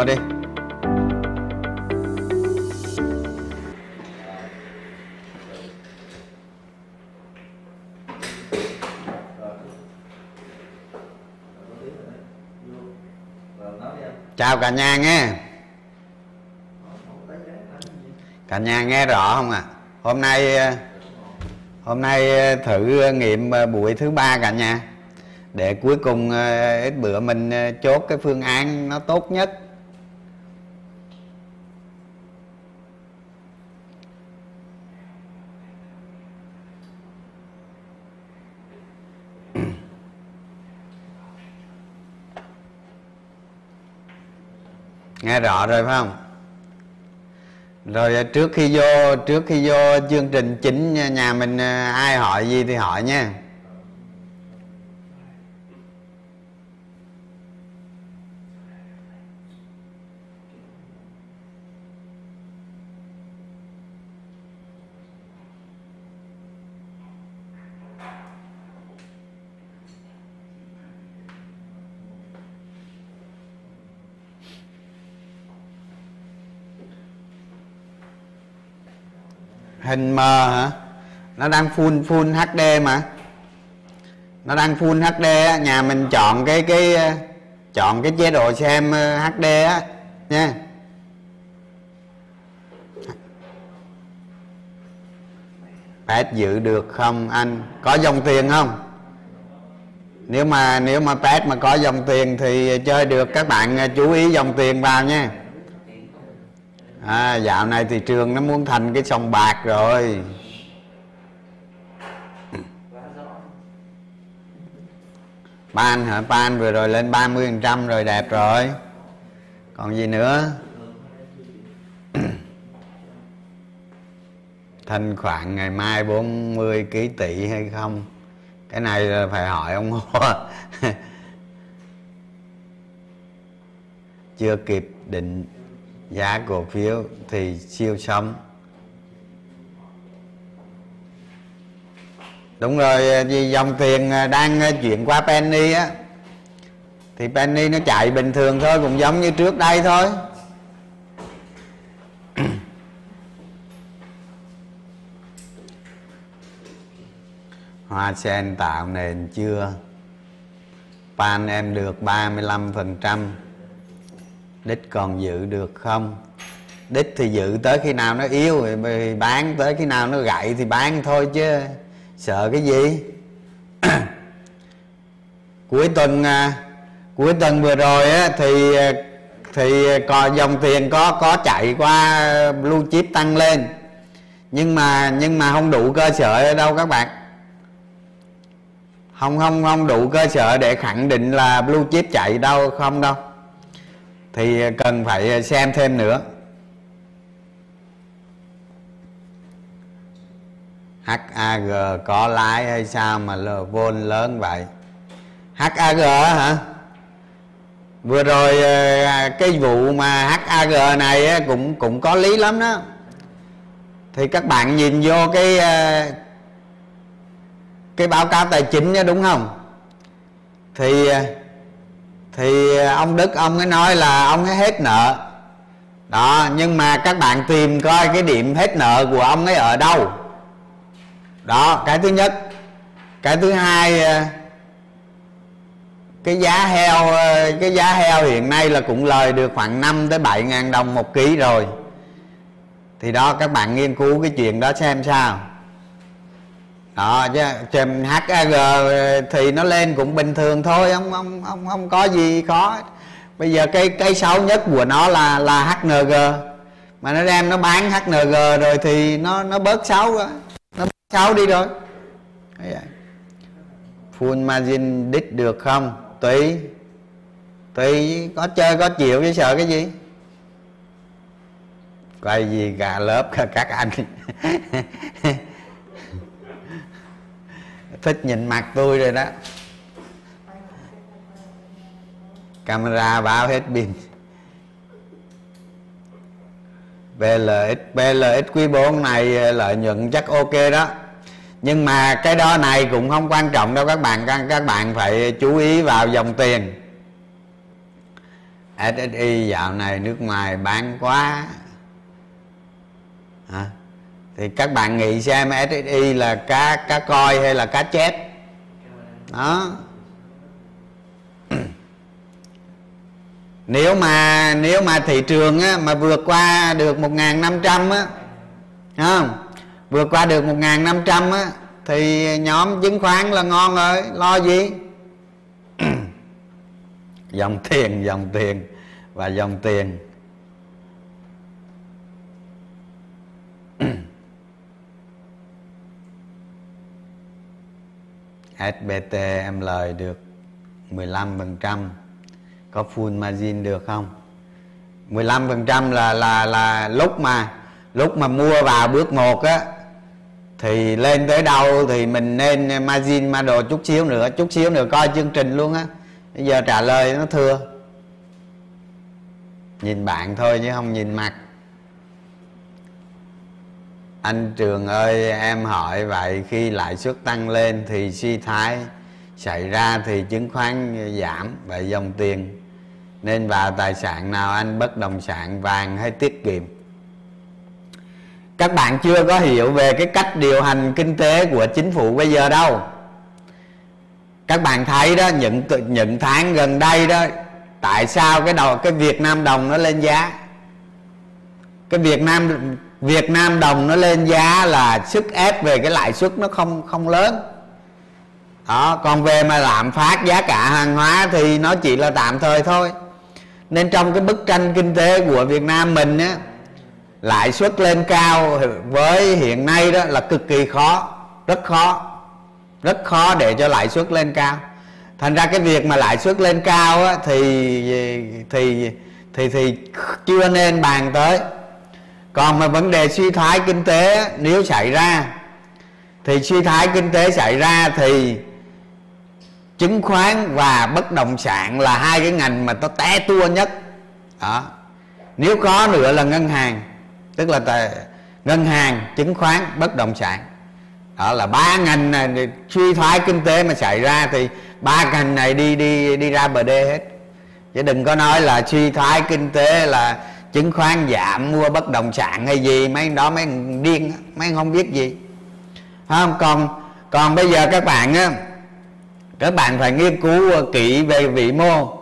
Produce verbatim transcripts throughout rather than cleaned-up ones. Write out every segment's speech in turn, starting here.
Rồi đi. Chào cả nhà nghe. Cả nhà nghe rõ không ạ? À? Hôm nay hôm nay thử nghiệm buổi thứ ba cả nhà, để cuối cùng ít bữa mình chốt cái phương án nó tốt nhất. Nghe rõ rồi phải không? Rồi trước khi vô trước khi vô chương trình chính, nhà mình ai hỏi gì thì hỏi nha. Hình mờ hả? Nó đang full full hát đê mà. Nó đang full hát đê á, nhà mình chọn cái cái chọn cái chế độ xem hát đê á nha. Pet giữ được không anh? Có dòng tiền không? Nếu mà nếu mà pet mà có dòng tiền thì chơi được, các bạn chú ý dòng tiền vào nha. À, dạo này thị trường nó muốn thành cái sòng bạc rồi. Pan hả? Pan vừa rồi lên ba mươi phần trăm rồi, đẹp rồi. Còn gì nữa? Thanh khoản ngày mai bốn mươi ký tỷ hay không? Cái này là phải hỏi ông Hoa. Chưa kịp định giá cổ phiếu thì siêu sóng. Đúng rồi, vì dòng tiền đang chuyển qua penny á, thì penny nó chạy bình thường thôi, cũng giống như trước đây thôi. Hoa sen tạo nền chưa? Pan em được ba mươi lăm phần trăm. Đích còn giữ được không? Đích thì giữ tới khi nào nó yếu thì bán, tới khi nào nó gãy thì bán thôi, chứ sợ cái gì. Cuối tuần cuối tuần vừa rồi á, thì thì có dòng tiền có có chạy qua blue chip tăng lên, nhưng mà nhưng mà không đủ cơ sở đâu các bạn, không không không đủ cơ sở để khẳng định là blue chip chạy đâu không đâu, thì cần phải xem thêm nữa. hát a giê có lái hay sao mà vôn lớn vậy? hát a giê hả? Vừa rồi cái vụ mà hát a giê này cũng cũng có lý lắm đó. Thì các bạn nhìn vô cái cái báo cáo tài chính đó, đúng không? Thì thì ông Đức ông ấy nói là ông ấy hết nợ đó, nhưng mà các bạn tìm coi cái điểm hết nợ của ông ấy ở đâu đó, cái thứ nhất. Cái thứ hai, cái giá heo cái giá heo hiện nay là cũng lời được khoảng năm tới bảy ngàn đồng một ký rồi, thì đó các bạn nghiên cứu cái chuyện đó xem sao đó. Chứ chèm hát a giê thì nó lên cũng bình thường thôi, không không không không có gì khó. Bây giờ cái cái xấu nhất của nó là là hát en giê, mà nó đem nó bán hát en giê rồi thì nó nó bớt xấu rồi, nó bớt xấu đi rồi. Full margin đít được không? Tùy tùy có chơi có chịu chứ sợ cái gì. Quay gì cả lớp các anh. Thích nhìn mặt tôi rồi đó. Camera báo hết pin. pê lờ ích quý bốn này lợi nhuận chắc ok đó. Nhưng mà cái đó này cũng không quan trọng đâu các bạn. Các bạn phải chú ý vào dòng tiền. ét ét i dạo này nước ngoài bán quá hả? Thì các bạn nghĩ xem ét ét i là cá cá coi hay là cá chép đó. Nếu mà nếu mà thị trường á, mà vượt qua được một nghìn năm trăm á, không? Vượt qua được một nghìn năm trăm á thì nhóm chứng khoán là ngon rồi, lo gì? Dòng tiền, dòng tiền và dòng tiền. ét bê tê em lời được mười lăm phần trăm, có full margin được không? mười lăm phần trăm là là là lúc mà lúc mà mua vào bước một á thì lên tới đâu thì mình nên margin ma đồ chút xíu nữa, chút xíu nữa coi chương trình luôn á. Bây giờ trả lời nó thưa. Nhìn bạn thôi chứ không nhìn mặt. Anh Trường ơi, em hỏi vậy khi lãi suất tăng lên thì suy thoái xảy ra thì chứng khoán giảm, vậy dòng tiền nên vào tài sản nào anh? Bất động sản, vàng hay tiết kiệm? Các bạn chưa có hiểu về cái cách điều hành kinh tế của chính phủ bây giờ đâu. Các bạn thấy đó, những những tháng gần đây đó, tại sao cái đầu cái Việt Nam đồng nó lên giá? Cái Việt Nam Việt Nam đồng nó lên giá là sức ép về cái lãi suất nó không không lớn. Đó, còn về mà lạm phát giá cả hàng hóa thì nó chỉ là tạm thời thôi. Nên trong cái bức tranh kinh tế của Việt Nam mình á, lãi suất lên cao với hiện nay đó là cực kỳ khó, rất khó. Rất khó để cho lãi suất lên cao. Thành ra cái việc mà lãi suất lên cao á, thì, thì, thì, thì chưa nên bàn tới. Còn mà vấn đề suy thoái kinh tế nếu xảy ra, thì suy thoái kinh tế xảy ra thì chứng khoán và bất động sản là hai cái ngành mà nó té tua nhất. Đó. Nếu có nữa là ngân hàng, tức là tài, ngân hàng, chứng khoán, bất động sản. Đó là ba ngành này suy thoái kinh tế mà xảy ra thì ba ngành này đi đi đi ra bờ đê hết. Chứ đừng có nói là suy thoái kinh tế là chứng khoán giảm mua bất động sản hay gì, mấy đó mấy điên, mấy không biết gì. Không, còn còn bây giờ các bạn á, các bạn phải nghiên cứu kỹ về vĩ mô.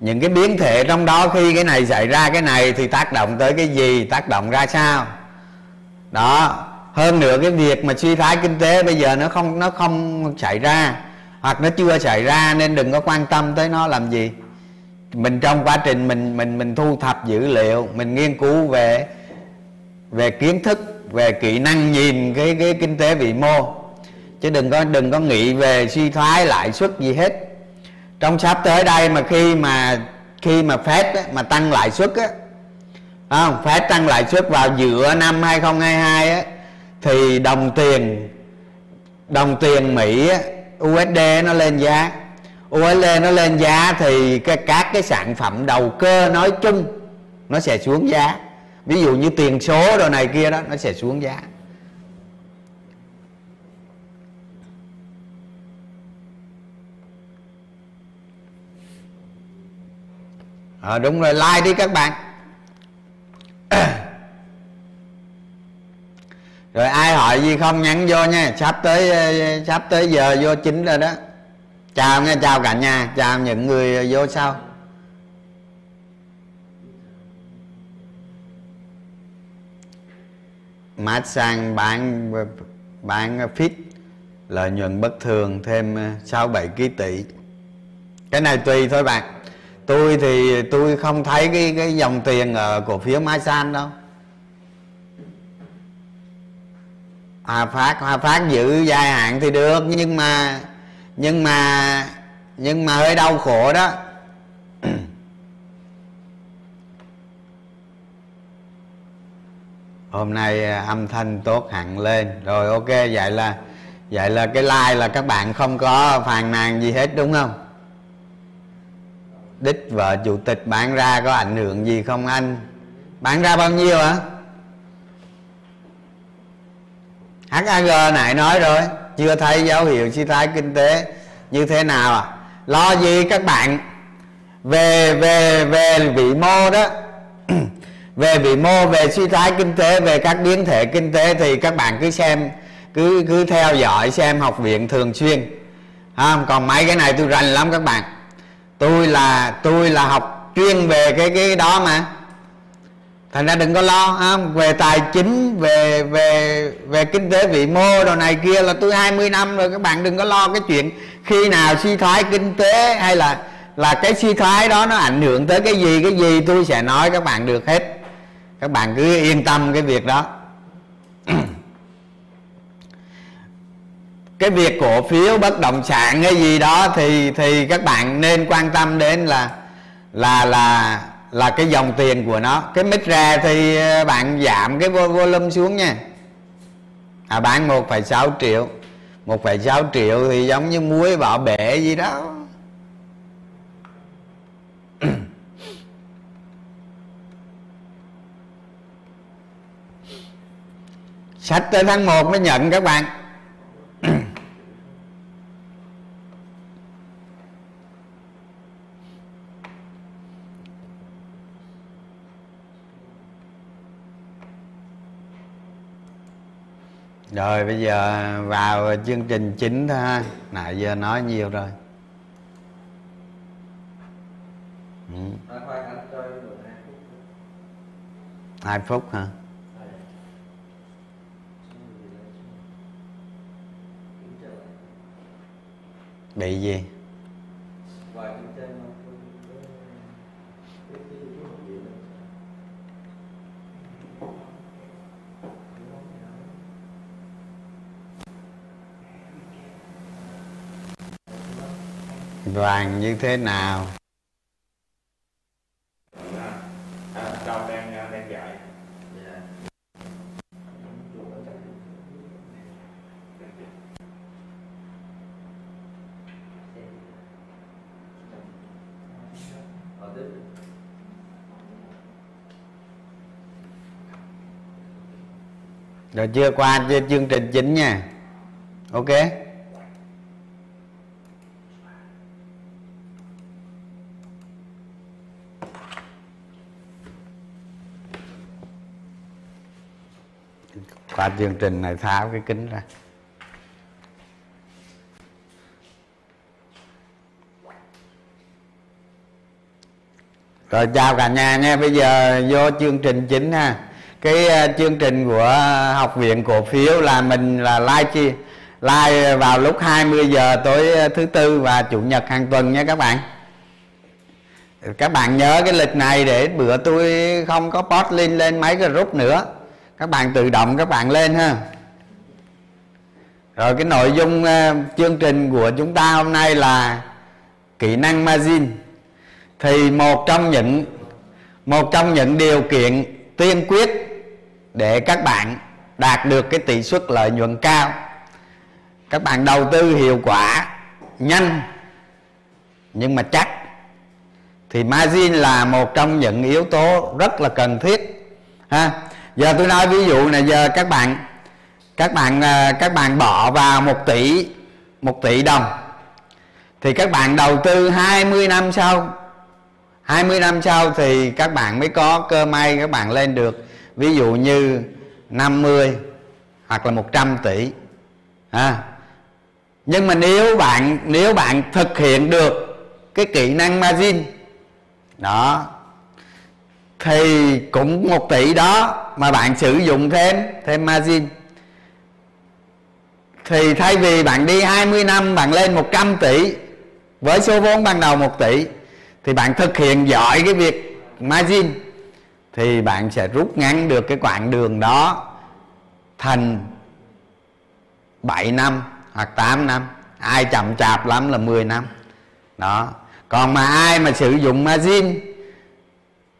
Những cái biến thể trong đó, khi cái này xảy ra cái này thì tác động tới cái gì, tác động ra sao. Đó. Hơn nữa cái việc mà suy thoái kinh tế bây giờ nó không nó không xảy ra hoặc nó chưa xảy ra, nên đừng có quan tâm tới nó làm gì. Mình trong quá trình mình mình mình thu thập dữ liệu, mình nghiên cứu về về kiến thức, về kỹ năng nhìn cái cái kinh tế vĩ mô, chứ đừng có đừng có nghĩ về suy thoái lãi suất gì hết. Trong sắp tới đây mà khi mà khi mà Fed á, mà tăng lãi suất á, không, Fed tăng lãi suất vào giữa năm hai không hai hai á, thì đồng tiền đồng tiền Mỹ u ét đê nó lên giá. u ét đê nó lên giá thì cái, các cái sản phẩm đầu cơ nói chung nó sẽ xuống giá. Ví dụ như tiền số đồ này kia đó, nó sẽ xuống giá. À, đúng rồi, like đi các bạn. Rồi ai hỏi gì không nhắn vô nha. Sắp tới sắp tới giờ vô chính rồi đó. Chào nha, chào cả nhà, chào những người vô sau. Mát sang bán bán fit lợi nhuận bất thường thêm sáu bảy ký tỷ. Cái này tùy thôi bạn. Tôi thì tôi không thấy cái cái dòng tiền ở cổ phiếu Mát sang đâu. Hòa Phát, Hòa Phát giữ dài hạn thì được, nhưng mà nhưng mà nhưng mà hơi đau khổ đó. Hôm nay âm thanh tốt hẳn lên rồi, ok. Vậy là vậy là cái like là các bạn không có phàn nàn gì hết đúng không? Đích vợ chủ tịch bán ra có ảnh hưởng gì không anh? Bán ra bao nhiêu hả? hát a giê nãy nói rồi, chưa thấy dấu hiệu suy thoái kinh tế như thế nào à? Lo gì các bạn, về về về vĩ mô đó, về vĩ mô, về suy thoái kinh tế, về các biến thể kinh tế thì các bạn cứ xem, cứ cứ theo dõi xem Học Viện thường xuyên. À, còn mấy cái này tôi rành lắm các bạn, tôi là tôi là học chuyên về cái cái đó mà, thành ra đừng có lo. À, về tài chính, về về về kinh tế vĩ mô đồ này kia là tôi hai mươi năm rồi, các bạn đừng có lo cái chuyện khi nào suy thoái kinh tế hay là là cái suy thoái đó nó ảnh hưởng tới cái gì cái gì tôi sẽ nói các bạn được hết, các bạn cứ yên tâm cái việc đó. Cái việc cổ phiếu bất động sản hay gì đó thì thì các bạn nên quan tâm đến là là là là cái dòng tiền của nó. Cái mít ra thì bạn giảm cái volume xuống nha, à bán một phẩy sáu triệu, một phẩy sáu triệu thì giống như muối bỏ bể gì đó. Sách tới tháng một mới nhận các bạn. Rồi bây giờ vào chương trình chính thôi ha, nãy giờ nói nhiều rồi. Ừ. Hai phút hả? Bị gì? Vàng như thế nào? Rồi chưa qua chưa chương trình chính nha. Ok. Qua chương trình này tháo cái kính ra. Rồi chào cả nhà nha. Bây giờ vô chương trình chính ha. Cái chương trình của Học Viện Cổ Phiếu là mình là live live vào lúc hai mươi giờ tối thứ tư và chủ nhật hàng tuần nha các bạn. Các bạn nhớ cái lịch này để bữa tôi không có post link lên mấy group nữa, các bạn tự động các bạn lên ha. Rồi cái nội dung chương trình của chúng ta hôm nay là kỹ năng margin. Thì một trong những một trong những điều kiện tiên quyết để các bạn đạt được cái tỷ suất lợi nhuận cao, các bạn đầu tư hiệu quả, nhanh nhưng mà chắc, thì margin là một trong những yếu tố rất là cần thiết ha. Giờ tôi nói ví dụ này, giờ các bạn các bạn các bạn bỏ vào một tỷ một tỷ đồng thì các bạn đầu tư hai mươi năm sau, hai mươi năm sau thì các bạn mới có cơ may các bạn lên được ví dụ như năm mươi hoặc là một trăm tỷ à. Nhưng mà nếu bạn nếu bạn thực hiện được cái kỹ năng margin đó thì cũng một tỷ đó mà bạn sử dụng thêm thêm margin thì thay vì bạn đi hai mươi năm bạn lên một trăm tỷ với số vốn ban đầu một tỷ, thì bạn thực hiện giỏi cái việc margin thì bạn sẽ rút ngắn được cái quãng đường đó thành bảy năm hoặc tám năm, ai chậm chạp lắm là mười năm đó. Còn mà ai mà sử dụng margin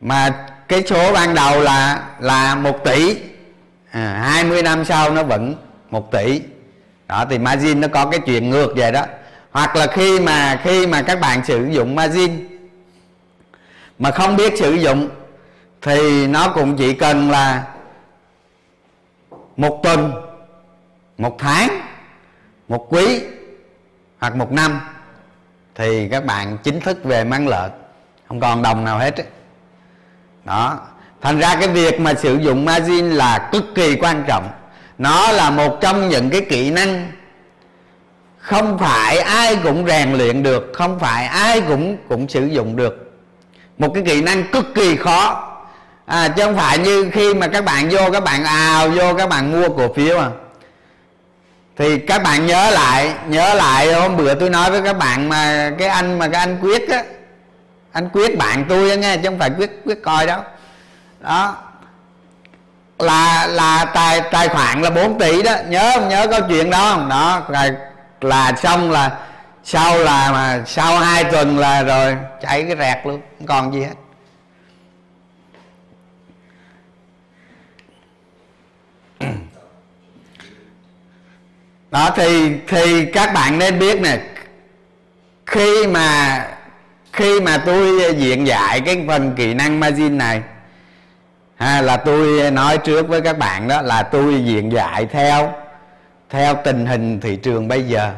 mà cái số ban đầu là là một tỷ, à, hai mươi năm sau nó vẫn một tỷ đó, thì margin nó có cái chuyện ngược vậy đó. Hoặc là khi mà khi mà các bạn sử dụng margin mà không biết sử dụng thì nó cũng chỉ cần là một tuần, một tháng, một quý hoặc một năm thì các bạn chính thức về mang lợi không còn đồng nào hết ấy. Đó, thành ra cái việc mà sử dụng margin là cực kỳ quan trọng. Nó là một trong những cái kỹ năng không phải ai cũng rèn luyện được, không phải ai cũng cũng sử dụng được. Một cái kỹ năng cực kỳ khó, à, chứ không phải như khi mà các bạn vô, các bạn ào vô, các bạn mua cổ phiếu à. Thì các bạn nhớ lại, nhớ lại hôm bữa tôi nói với các bạn mà cái anh mà cái anh Quyết á, anh Quyết bạn tôi á nghe, chứ không phải Quyết Quyết Coi đâu. Đó là là tài tài khoản là bốn tỷ đó, nhớ không, nhớ câu chuyện đó không? Đó là, là xong là sau là mà sau hai tuần là rồi chảy cái rẹt luôn, không còn gì hết. Đó thì thì các bạn nên biết nè, khi mà khi mà tôi diễn dạy cái phần kỹ năng margin này, ha, là tôi nói trước với các bạn đó là tôi diễn dạy theo theo tình hình thị trường bây giờ,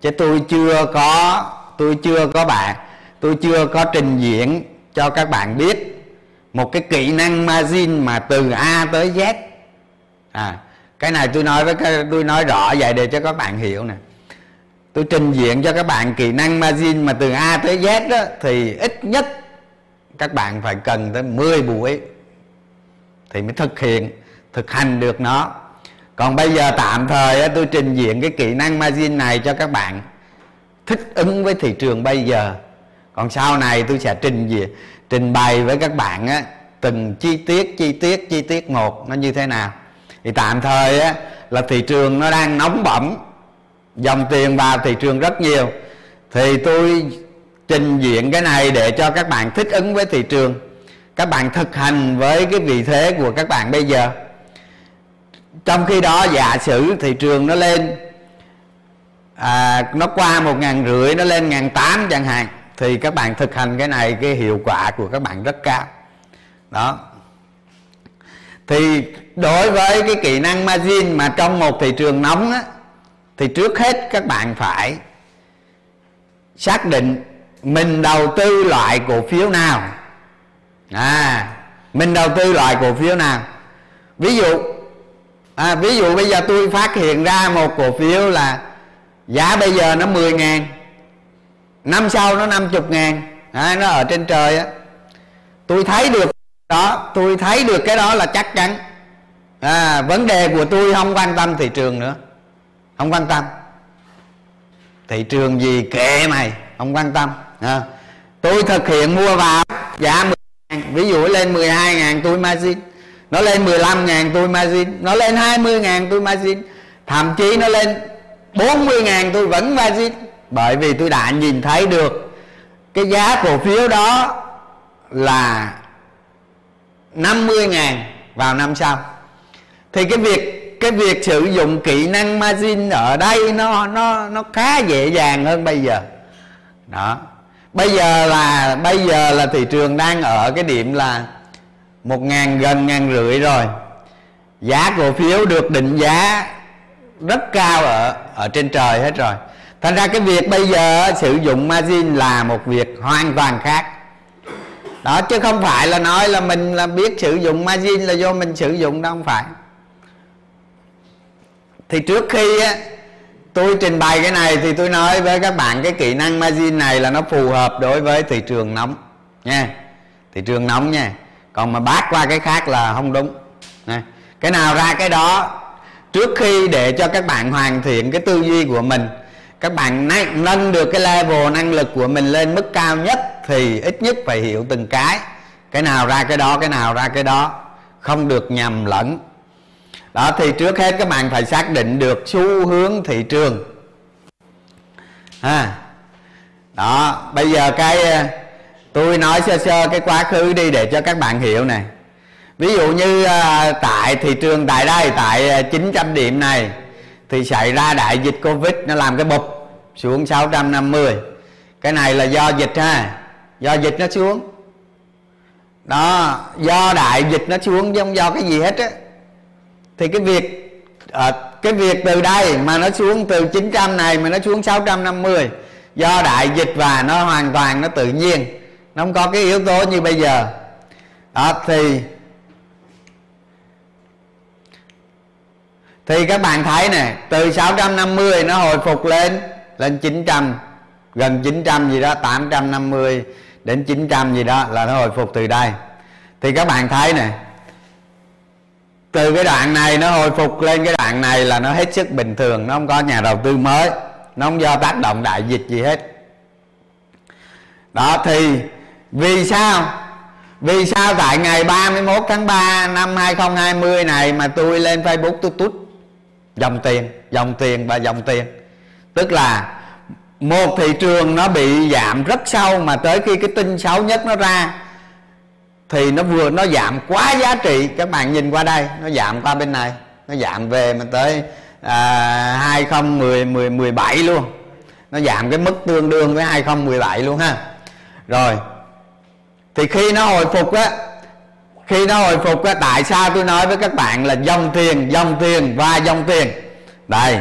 chứ tôi chưa có tôi chưa có bạn tôi chưa có trình diễn cho các bạn biết một cái kỹ năng margin mà từ A tới Z. À, cái này tôi nói với các, tôi nói rõ vậy để cho các bạn hiểu nè. Tôi trình diễn cho các bạn kỹ năng margin mà từ A tới Z đó, thì ít nhất các bạn phải cần tới mười buổi thì mới thực hiện thực hành được nó. Còn bây giờ tạm thời tôi trình diễn cái kỹ năng margin này cho các bạn thích ứng với thị trường bây giờ. Còn sau này tôi sẽ trình diễn trình bày với các bạn á, từng chi tiết chi tiết chi tiết một nó như thế nào. Thì tạm thời á, là thị trường nó đang nóng bỏng, dòng tiền vào thị trường rất nhiều, thì tôi trình diễn cái này để cho các bạn thích ứng với thị trường, các bạn thực hành với cái vị thế của các bạn bây giờ. Trong khi đó giả sử thị trường nó lên à, nó qua một ngàn rưỡi nó lên ngàn tám chẳng hạn, thì các bạn thực hành cái này cái hiệu quả của các bạn rất cao. Đó thì đối với cái kỹ năng margin mà trong một thị trường nóng á, thì trước hết các bạn phải xác định mình đầu tư loại cổ phiếu nào. À, mình đầu tư loại cổ phiếu nào. Ví dụ à, ví dụ bây giờ tôi phát hiện ra một cổ phiếu là giá bây giờ nó mười ngàn, năm sau nó năm mươi ngàn, à, nó ở trên trời á. Tôi thấy được đó, tôi thấy được cái đó là chắc chắn. À, vấn đề của tôi không quan tâm thị trường nữa, không quan tâm thị trường gì kệ mày, không quan tâm. À, tôi thực hiện mua vào giá mười ngàn, ví dụ lên mười hai ngàn tôi margin, nó lên mười lăm ngàn tôi margin, nó lên hai mươi ngàn tôi margin, thậm chí nó lên bốn mươi ngàn tôi vẫn margin, bởi vì tôi đã nhìn thấy được cái giá cổ phiếu đó là năm mươi ngàn vào năm sau. Thì cái việc cái việc sử dụng kỹ năng margin ở đây nó nó nó khá dễ dàng hơn bây giờ. Đó. Bây giờ là bây giờ là thị trường đang ở cái điểm là một ngàn gần ngàn rưỡi rồi, giá cổ phiếu được định giá rất cao ở ở trên trời hết rồi. Thành ra cái việc bây giờ sử dụng margin là một việc hoàn toàn khác. Đó, chứ không phải là nói là mình là biết sử dụng margin là do mình sử dụng đâu, không phải. Thì trước khi á, tôi trình bày cái này thì tôi nói với các bạn cái kỹ năng margin này là nó phù hợp đối với thị trường nóng nha, thị trường nóng nha. Còn mà bác qua cái khác là không đúng nha. Cái nào ra cái đó. Trước khi để cho các bạn hoàn thiện cái tư duy của mình, các bạn nâng được cái level năng lực của mình lên mức cao nhất, thì ít nhất phải hiểu từng cái, cái nào ra cái đó, cái nào ra cái đó, không được nhầm lẫn. Đó thì trước hết các bạn phải xác định được xu hướng thị trường. À, đó bây giờ cái tôi nói sơ sơ cái quá khứ đi để cho các bạn hiểu này. Ví dụ như à, tại thị trường tại đây, tại chín trăm điểm này thì xảy ra đại dịch Covid, nó làm cái bụp xuống sáu trăm năm mươi. Cái này là do dịch ha, do dịch nó xuống. Đó, do đại dịch nó xuống chứ không do cái gì hết á. Thì cái việc à, cái việc từ đây mà nó xuống, từ chín trăm này mà nó xuống sáu trăm năm mươi do đại dịch, và nó hoàn toàn nó tự nhiên, không có cái yếu tố như bây giờ đó, thì thì các bạn thấy nè, từ sáu trăm năm mươi nó hồi phục lên lên chín trăm, gần chín trăm gì đó, tám trăm năm mươi đến chín trăm gì đó là nó hồi phục từ đây. Thì các bạn thấy nè, từ cái đoạn này nó hồi phục lên cái đoạn này là nó hết sức bình thường, nó không có nhà đầu tư mới, nó không do tác động đại dịch gì hết. Đó thì vì sao? Vì sao tại ngày ba mươi mốt tháng ba năm hai không hai không này mà tôi lên Facebook tôi tút dòng tiền, dòng tiền và dòng tiền. Tức là một thị trường nó bị giảm rất sâu, mà tới khi cái tin xấu nhất nó ra thì nó vừa nó giảm quá giá trị. Các bạn nhìn qua đây, nó giảm qua bên này, nó giảm về mà tới à, hai không một bảy luôn. Nó giảm cái mức tương đương với hai không một bảy luôn ha. Rồi thì khi nó hồi phục á, khi nó hồi phục á, tại sao tôi nói với các bạn là dòng tiền, dòng tiền và dòng tiền. Đây,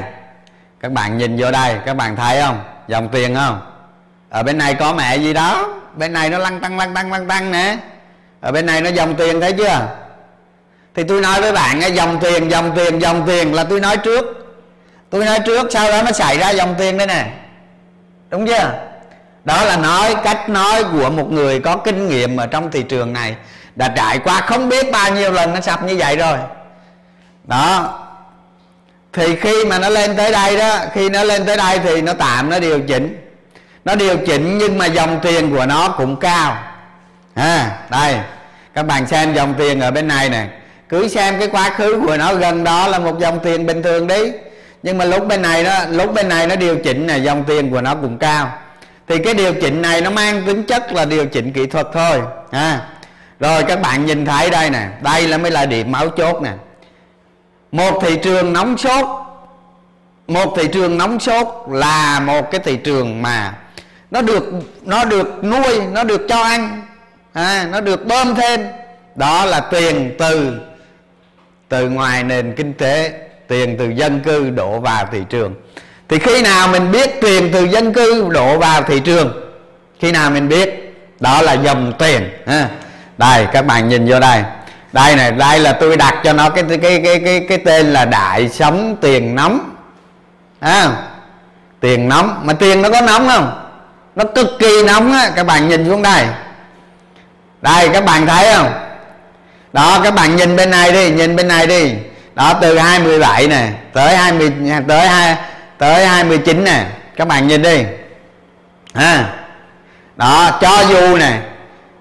các bạn nhìn vô đây, các bạn thấy không? Dòng tiền không? Ở bên này có mẹ gì đó, bên này nó lăn tăng lăn tăng lăn tăng nè. Ở bên này nó dòng tiền, thấy chưa? Thì tôi nói với bạn ấy, dòng tiền, dòng tiền, dòng tiền là tôi nói trước. Tôi nói trước, sau đó nó xảy ra dòng tiền đây nè. Đúng chưa? Đó là nói cách nói của một người có kinh nghiệm ở trong thị trường này, đã trải qua không biết bao nhiêu lần nó sập như vậy rồi. Đó. Thì khi mà nó lên tới đây đó, khi nó lên tới đây thì nó tạm nó điều chỉnh. Nó điều chỉnh nhưng mà dòng tiền của nó cũng cao. À, đây các bạn xem dòng tiền ở bên này nè, cứ xem cái quá khứ của nó gần đó là một dòng tiền bình thường đi, nhưng mà lúc bên này đó, lúc bên này nó điều chỉnh này, dòng tiền của nó cũng cao. Thì cái điều chỉnh này nó mang tính chất là điều chỉnh kỹ thuật thôi. À, rồi các bạn nhìn thấy đây nè, đây là mới là điểm mấu chốt nè. Một thị trường nóng sốt, một thị trường nóng sốt là một cái thị trường mà nó được nó được nuôi, nó được cho ăn. À, nó được bơm thêm, đó là tiền từ từ ngoài nền kinh tế, tiền từ dân cư đổ vào thị trường. Thì khi nào mình biết tiền từ dân cư đổ vào thị trường, khi nào mình biết đó là dòng tiền. À, đây các bạn nhìn vô đây, đây này, đây là tôi đặt cho nó cái cái cái cái cái tên là đại sóng tiền nóng. À, tiền nóng, mà tiền nó có nóng không? Nó cực kỳ nóng á, các bạn nhìn xuống đây. Đây các bạn thấy không? Đó các bạn nhìn bên này đi, nhìn bên này đi. Đó từ hai mươi bảy nè tới hai mươi tới hai tới hai mươi chín nè, các bạn nhìn đi. À, đó cho dù nè,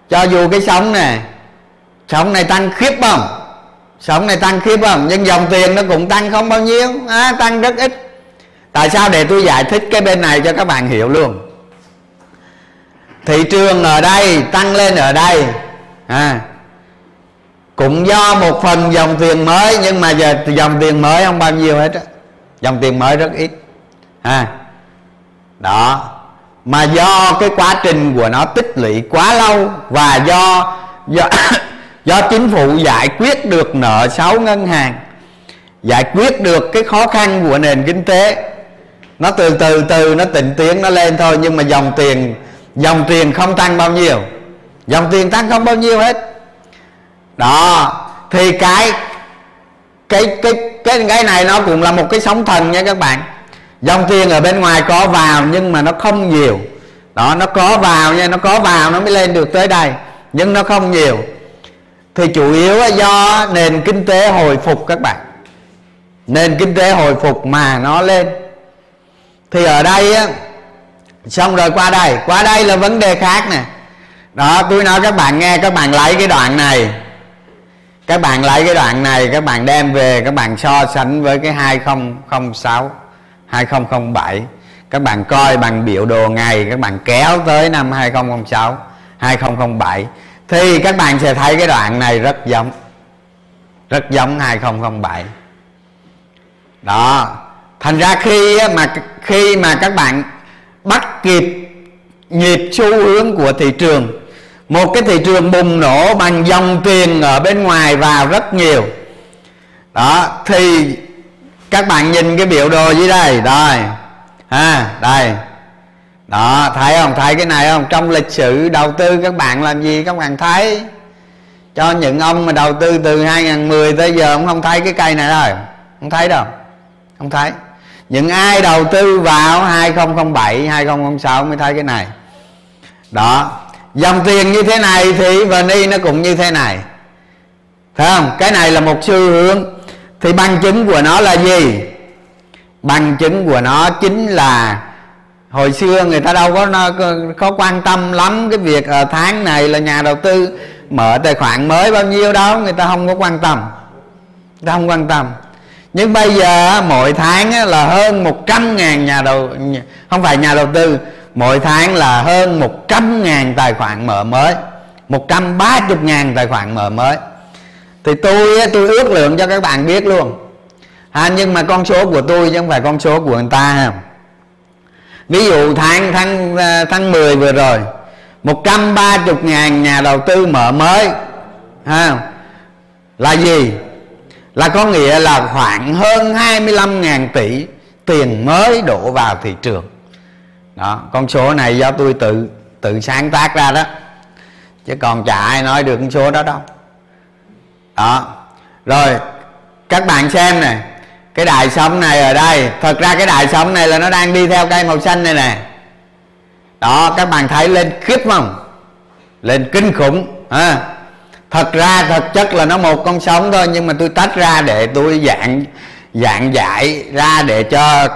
cho dù cái sóng nè, sóng này tăng khiếp không? Sóng này tăng khiếp không? Nhưng dòng tiền nó cũng tăng không bao nhiêu, à, tăng rất ít. Tại sao? Để tôi giải thích cái bên này cho các bạn hiểu luôn. Thị trường ở đây tăng lên ở đây, à, cũng do một phần dòng tiền mới, nhưng mà giờ dòng tiền mới không bao nhiêu hết á, dòng tiền mới rất ít. À, đó mà do cái quá trình của nó tích lũy quá lâu, và do do, do chính phủ giải quyết được nợ xấu ngân hàng, giải quyết được cái khó khăn của nền kinh tế, nó từ từ từ nó tịnh tiến nó lên thôi. Nhưng mà dòng tiền dòng tiền không tăng bao nhiêu, dòng tiền tăng không bao nhiêu hết. Đó thì cái cái cái cái cái này nó cũng là một cái sóng thần nha các bạn. Dòng tiền ở bên ngoài có vào nhưng mà nó không nhiều. Đó, nó có vào nha, nó có vào nó mới lên được tới đây, nhưng nó không nhiều. Thì chủ yếu là do nền kinh tế hồi phục các bạn. Nền kinh tế hồi phục mà nó lên. Thì ở đây á, xong rồi qua đây, qua đây là vấn đề khác nè. Đó, tôi nói các bạn nghe, các bạn lấy cái đoạn này, các bạn lấy cái đoạn này, các bạn đem về, các bạn so sánh với cái hai không không sáu, hai không không bảy. Các bạn coi bằng biểu đồ ngày, các bạn kéo tới năm hai không không sáu, hai không không bảy. Thì các bạn sẽ thấy cái đoạn này rất giống, rất giống hai không không bảy. Đó, thành ra khi mà khi mà các bạn bắt kịp nhịp xu hướng của thị trường, một cái thị trường bùng nổ bằng dòng tiền ở bên ngoài vào rất nhiều. Đó thì các bạn nhìn cái biểu đồ dưới đây, đây, ha, đây, Đó, thấy không? Thấy cái này không? Trong lịch sử đầu tư các bạn làm gì các bạn thấy? Cho những ông mà đầu tư từ hai nghìn không trăm mười tới giờ cũng không thấy cái cây này đâu. Không thấy đâu. Không thấy. Những ai đầu tư vào hai nghìn không trăm bảy, hai nghìn không trăm sáu mới thấy cái này. Đó. Dòng tiền như thế này thì vê en i nó cũng như thế này. Thấy không? Cái này là một xu hướng. Thì bằng chứng của nó là gì? Bằng chứng của nó chính là hồi xưa người ta đâu có có quan tâm lắm cái việc ở tháng này là nhà đầu tư mở tài khoản mới bao nhiêu đó, người ta không có quan tâm, người ta không quan tâm. Nhưng bây giờ mỗi tháng là hơn một trăm ngàn nhà đầu, không phải nhà đầu tư, mỗi tháng là hơn một trăm ngàn tài khoản mở mới, một trăm ba mươi ngàn tài khoản mở mới. Thì tôi tôi ước lượng cho các bạn biết luôn. À, nhưng mà con số của tôi chứ không phải con số của người ta. Ví dụ tháng tháng tháng mười vừa rồi một trăm ba mươi ngàn nhà đầu tư mở mới à, là gì? Là có nghĩa là khoảng hơn hai mươi lăm ngàn tỷ tiền mới đổ vào thị trường. Đó, con số này do tôi tự tự sáng tác ra đó, chứ còn chả ai nói được con số đó đâu. Đó. Rồi các bạn xem này, cái đại sóng này ở đây, thật ra cái đại sóng này là nó đang đi theo cây màu xanh này nè. Đó, các bạn thấy lên khiếp không? Lên kinh khủng à. Thật ra thật chất là nó một con sóng thôi, nhưng mà tôi tách ra để tôi dạng dạng giải ra để cho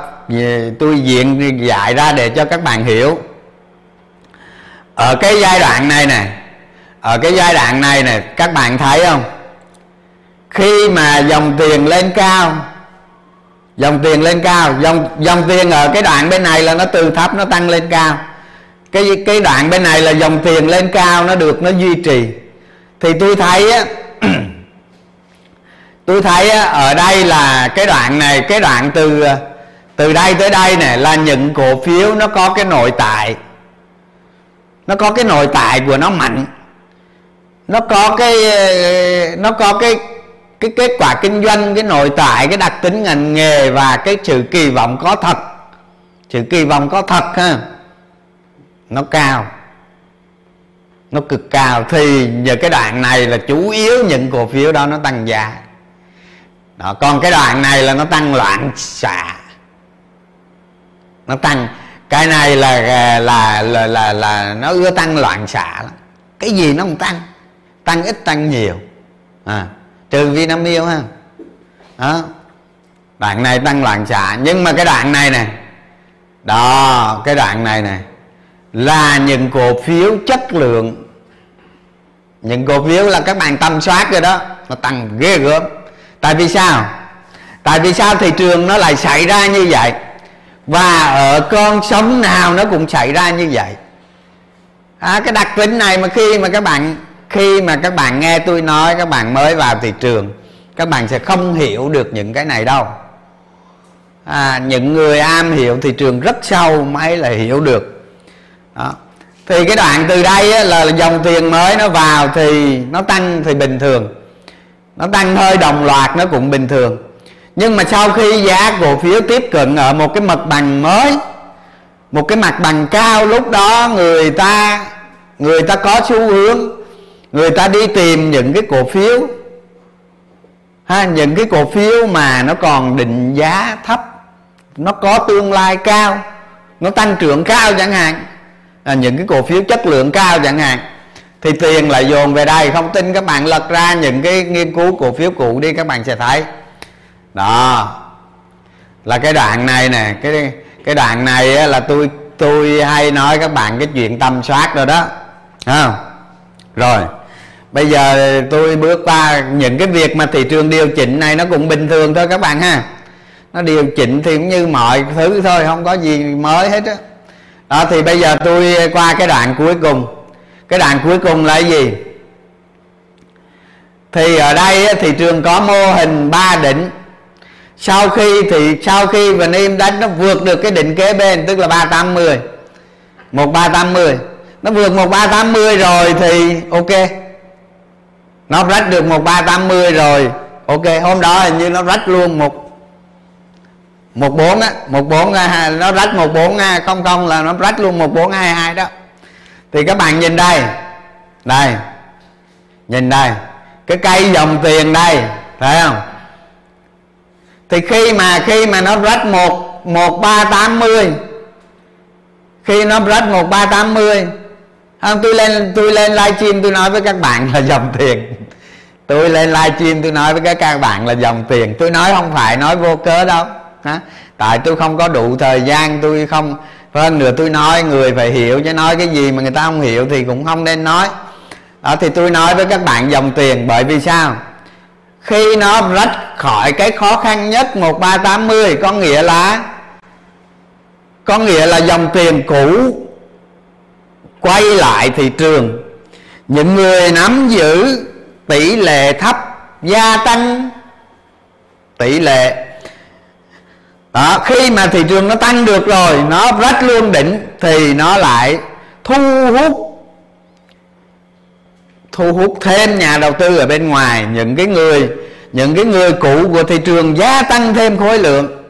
tôi diện giải ra để cho các bạn hiểu. Ở cái giai đoạn này nè, ở cái giai đoạn này nè, các bạn thấy không? Khi mà dòng tiền lên cao, dòng tiền lên cao, dòng dòng tiền ở cái đoạn bên này là nó từ thấp nó tăng lên cao. Cái cái đoạn bên này là dòng tiền lên cao, nó được nó duy trì. Thì tôi thấy á, tôi thấy á, ở đây là cái đoạn này, cái đoạn từ từ đây tới đây này là những cổ phiếu nó có cái nội tại, nó có cái nội tại của nó mạnh, nó có cái nó có cái cái kết quả kinh doanh, cái nội tại, cái đặc tính ngành nghề và cái sự kỳ vọng có thật, sự kỳ vọng có thật ha, nó cao, nó cực cao. Thì giờ cái đoạn này là chủ yếu những cổ phiếu đó nó tăng giá. Đó, còn cái đoạn này là nó tăng loạn xạ, nó tăng. Cái này là là là là, là, là nó ưa tăng loạn xạ lắm. Cái gì nó không tăng, tăng ít tăng nhiều à, trừ Vinamilk ha. Đó, đoạn này tăng loạn xạ. Nhưng mà cái đoạn này nè, đó, cái đoạn này nè là những cổ phiếu chất lượng, những cổ phiếu là các bạn tầm soát rồi đó, nó tăng ghê gớm. Tại vì sao? Tại vì sao thị trường nó lại xảy ra như vậy? Và ở con sóng nào nó cũng xảy ra như vậy à, cái đặc tính này mà khi mà các bạn khi mà các bạn nghe tôi nói, các bạn mới vào thị trường, các bạn sẽ không hiểu được những cái này đâu à, những người am hiểu thị trường rất sâu mới là hiểu được. Đó. Thì cái đoạn từ đây á, là dòng tiền mới nó vào thì nó tăng thì bình thường, nó tăng hơi đồng loạt nó cũng bình thường. Nhưng mà sau khi giá cổ phiếu tiếp cận ở một cái mặt bằng mới, một cái mặt bằng cao, lúc đó người ta người ta có xu hướng, người ta đi tìm những cái cổ phiếu ha, những cái cổ phiếu mà nó còn định giá thấp, nó có tương lai cao, nó tăng trưởng cao chẳng hạn. À, những cái cổ phiếu chất lượng cao chẳng hạn, thì tiền lại dồn về đây. Không tin các bạn lật ra những cái nghiên cứu cổ phiếu cũ đi, các bạn sẽ thấy. Đó là cái đoạn này nè, cái cái đoạn này á, là tôi tôi hay nói các bạn cái chuyện tầm soát rồi đó à. Rồi bây giờ tôi bước qua những cái việc mà thị trường điều chỉnh này nó cũng bình thường thôi các bạn ha. Nó điều chỉnh thì cũng như mọi thứ thôi, không có gì mới hết á. Đó, thì bây giờ tôi qua cái đoạn cuối cùng. Cái đoạn cuối cùng là gì? Thì ở đây thị trường có mô hình ba đỉnh. Sau khi thì sau khi vê en i Index nó vượt được cái đỉnh kế bên, tức là ba trăm tám mươi, một ba tám mươi. Nó vượt một ba tám mươi rồi thì ok. Nó rách được một ba tám mươi rồi. Ok, hôm đó hình như nó rách luôn một một bốn á, một bốn nó rách một bốn không không là nó rách luôn một bốn hai hai đó. Thì các bạn nhìn đây, đây, nhìn đây, cái cây dòng tiền đây, thấy không? Thì khi mà khi mà nó rách một ba tám mươi, khi nó rách một ba tám mươi, không, tôi lên tôi lên livestream tôi nói với các bạn là dòng tiền. Tôi lên livestream tôi nói với các bạn là dòng tiền. Tôi nói không phải nói vô cớ đâu. Hả? Tại tôi không có đủ thời gian, tôi không, hơn nữa tôi nói người phải hiểu chứ nói cái gì mà người ta không hiểu thì cũng không nên nói. Đó, thì tôi nói với các bạn dòng tiền bởi vì sao? Khi nó rách khỏi cái khó khăn nhất một ba tám mươi có nghĩa là có nghĩa là dòng tiền cũ quay lại thị trường. Những người nắm giữ tỷ lệ thấp gia tăng tỷ lệ. Đó, khi mà thị trường nó tăng được rồi, nó rách luôn đỉnh thì nó lại thu hút thu hút thêm nhà đầu tư ở bên ngoài, những cái người những cái người cũ của thị trường gia tăng thêm khối lượng.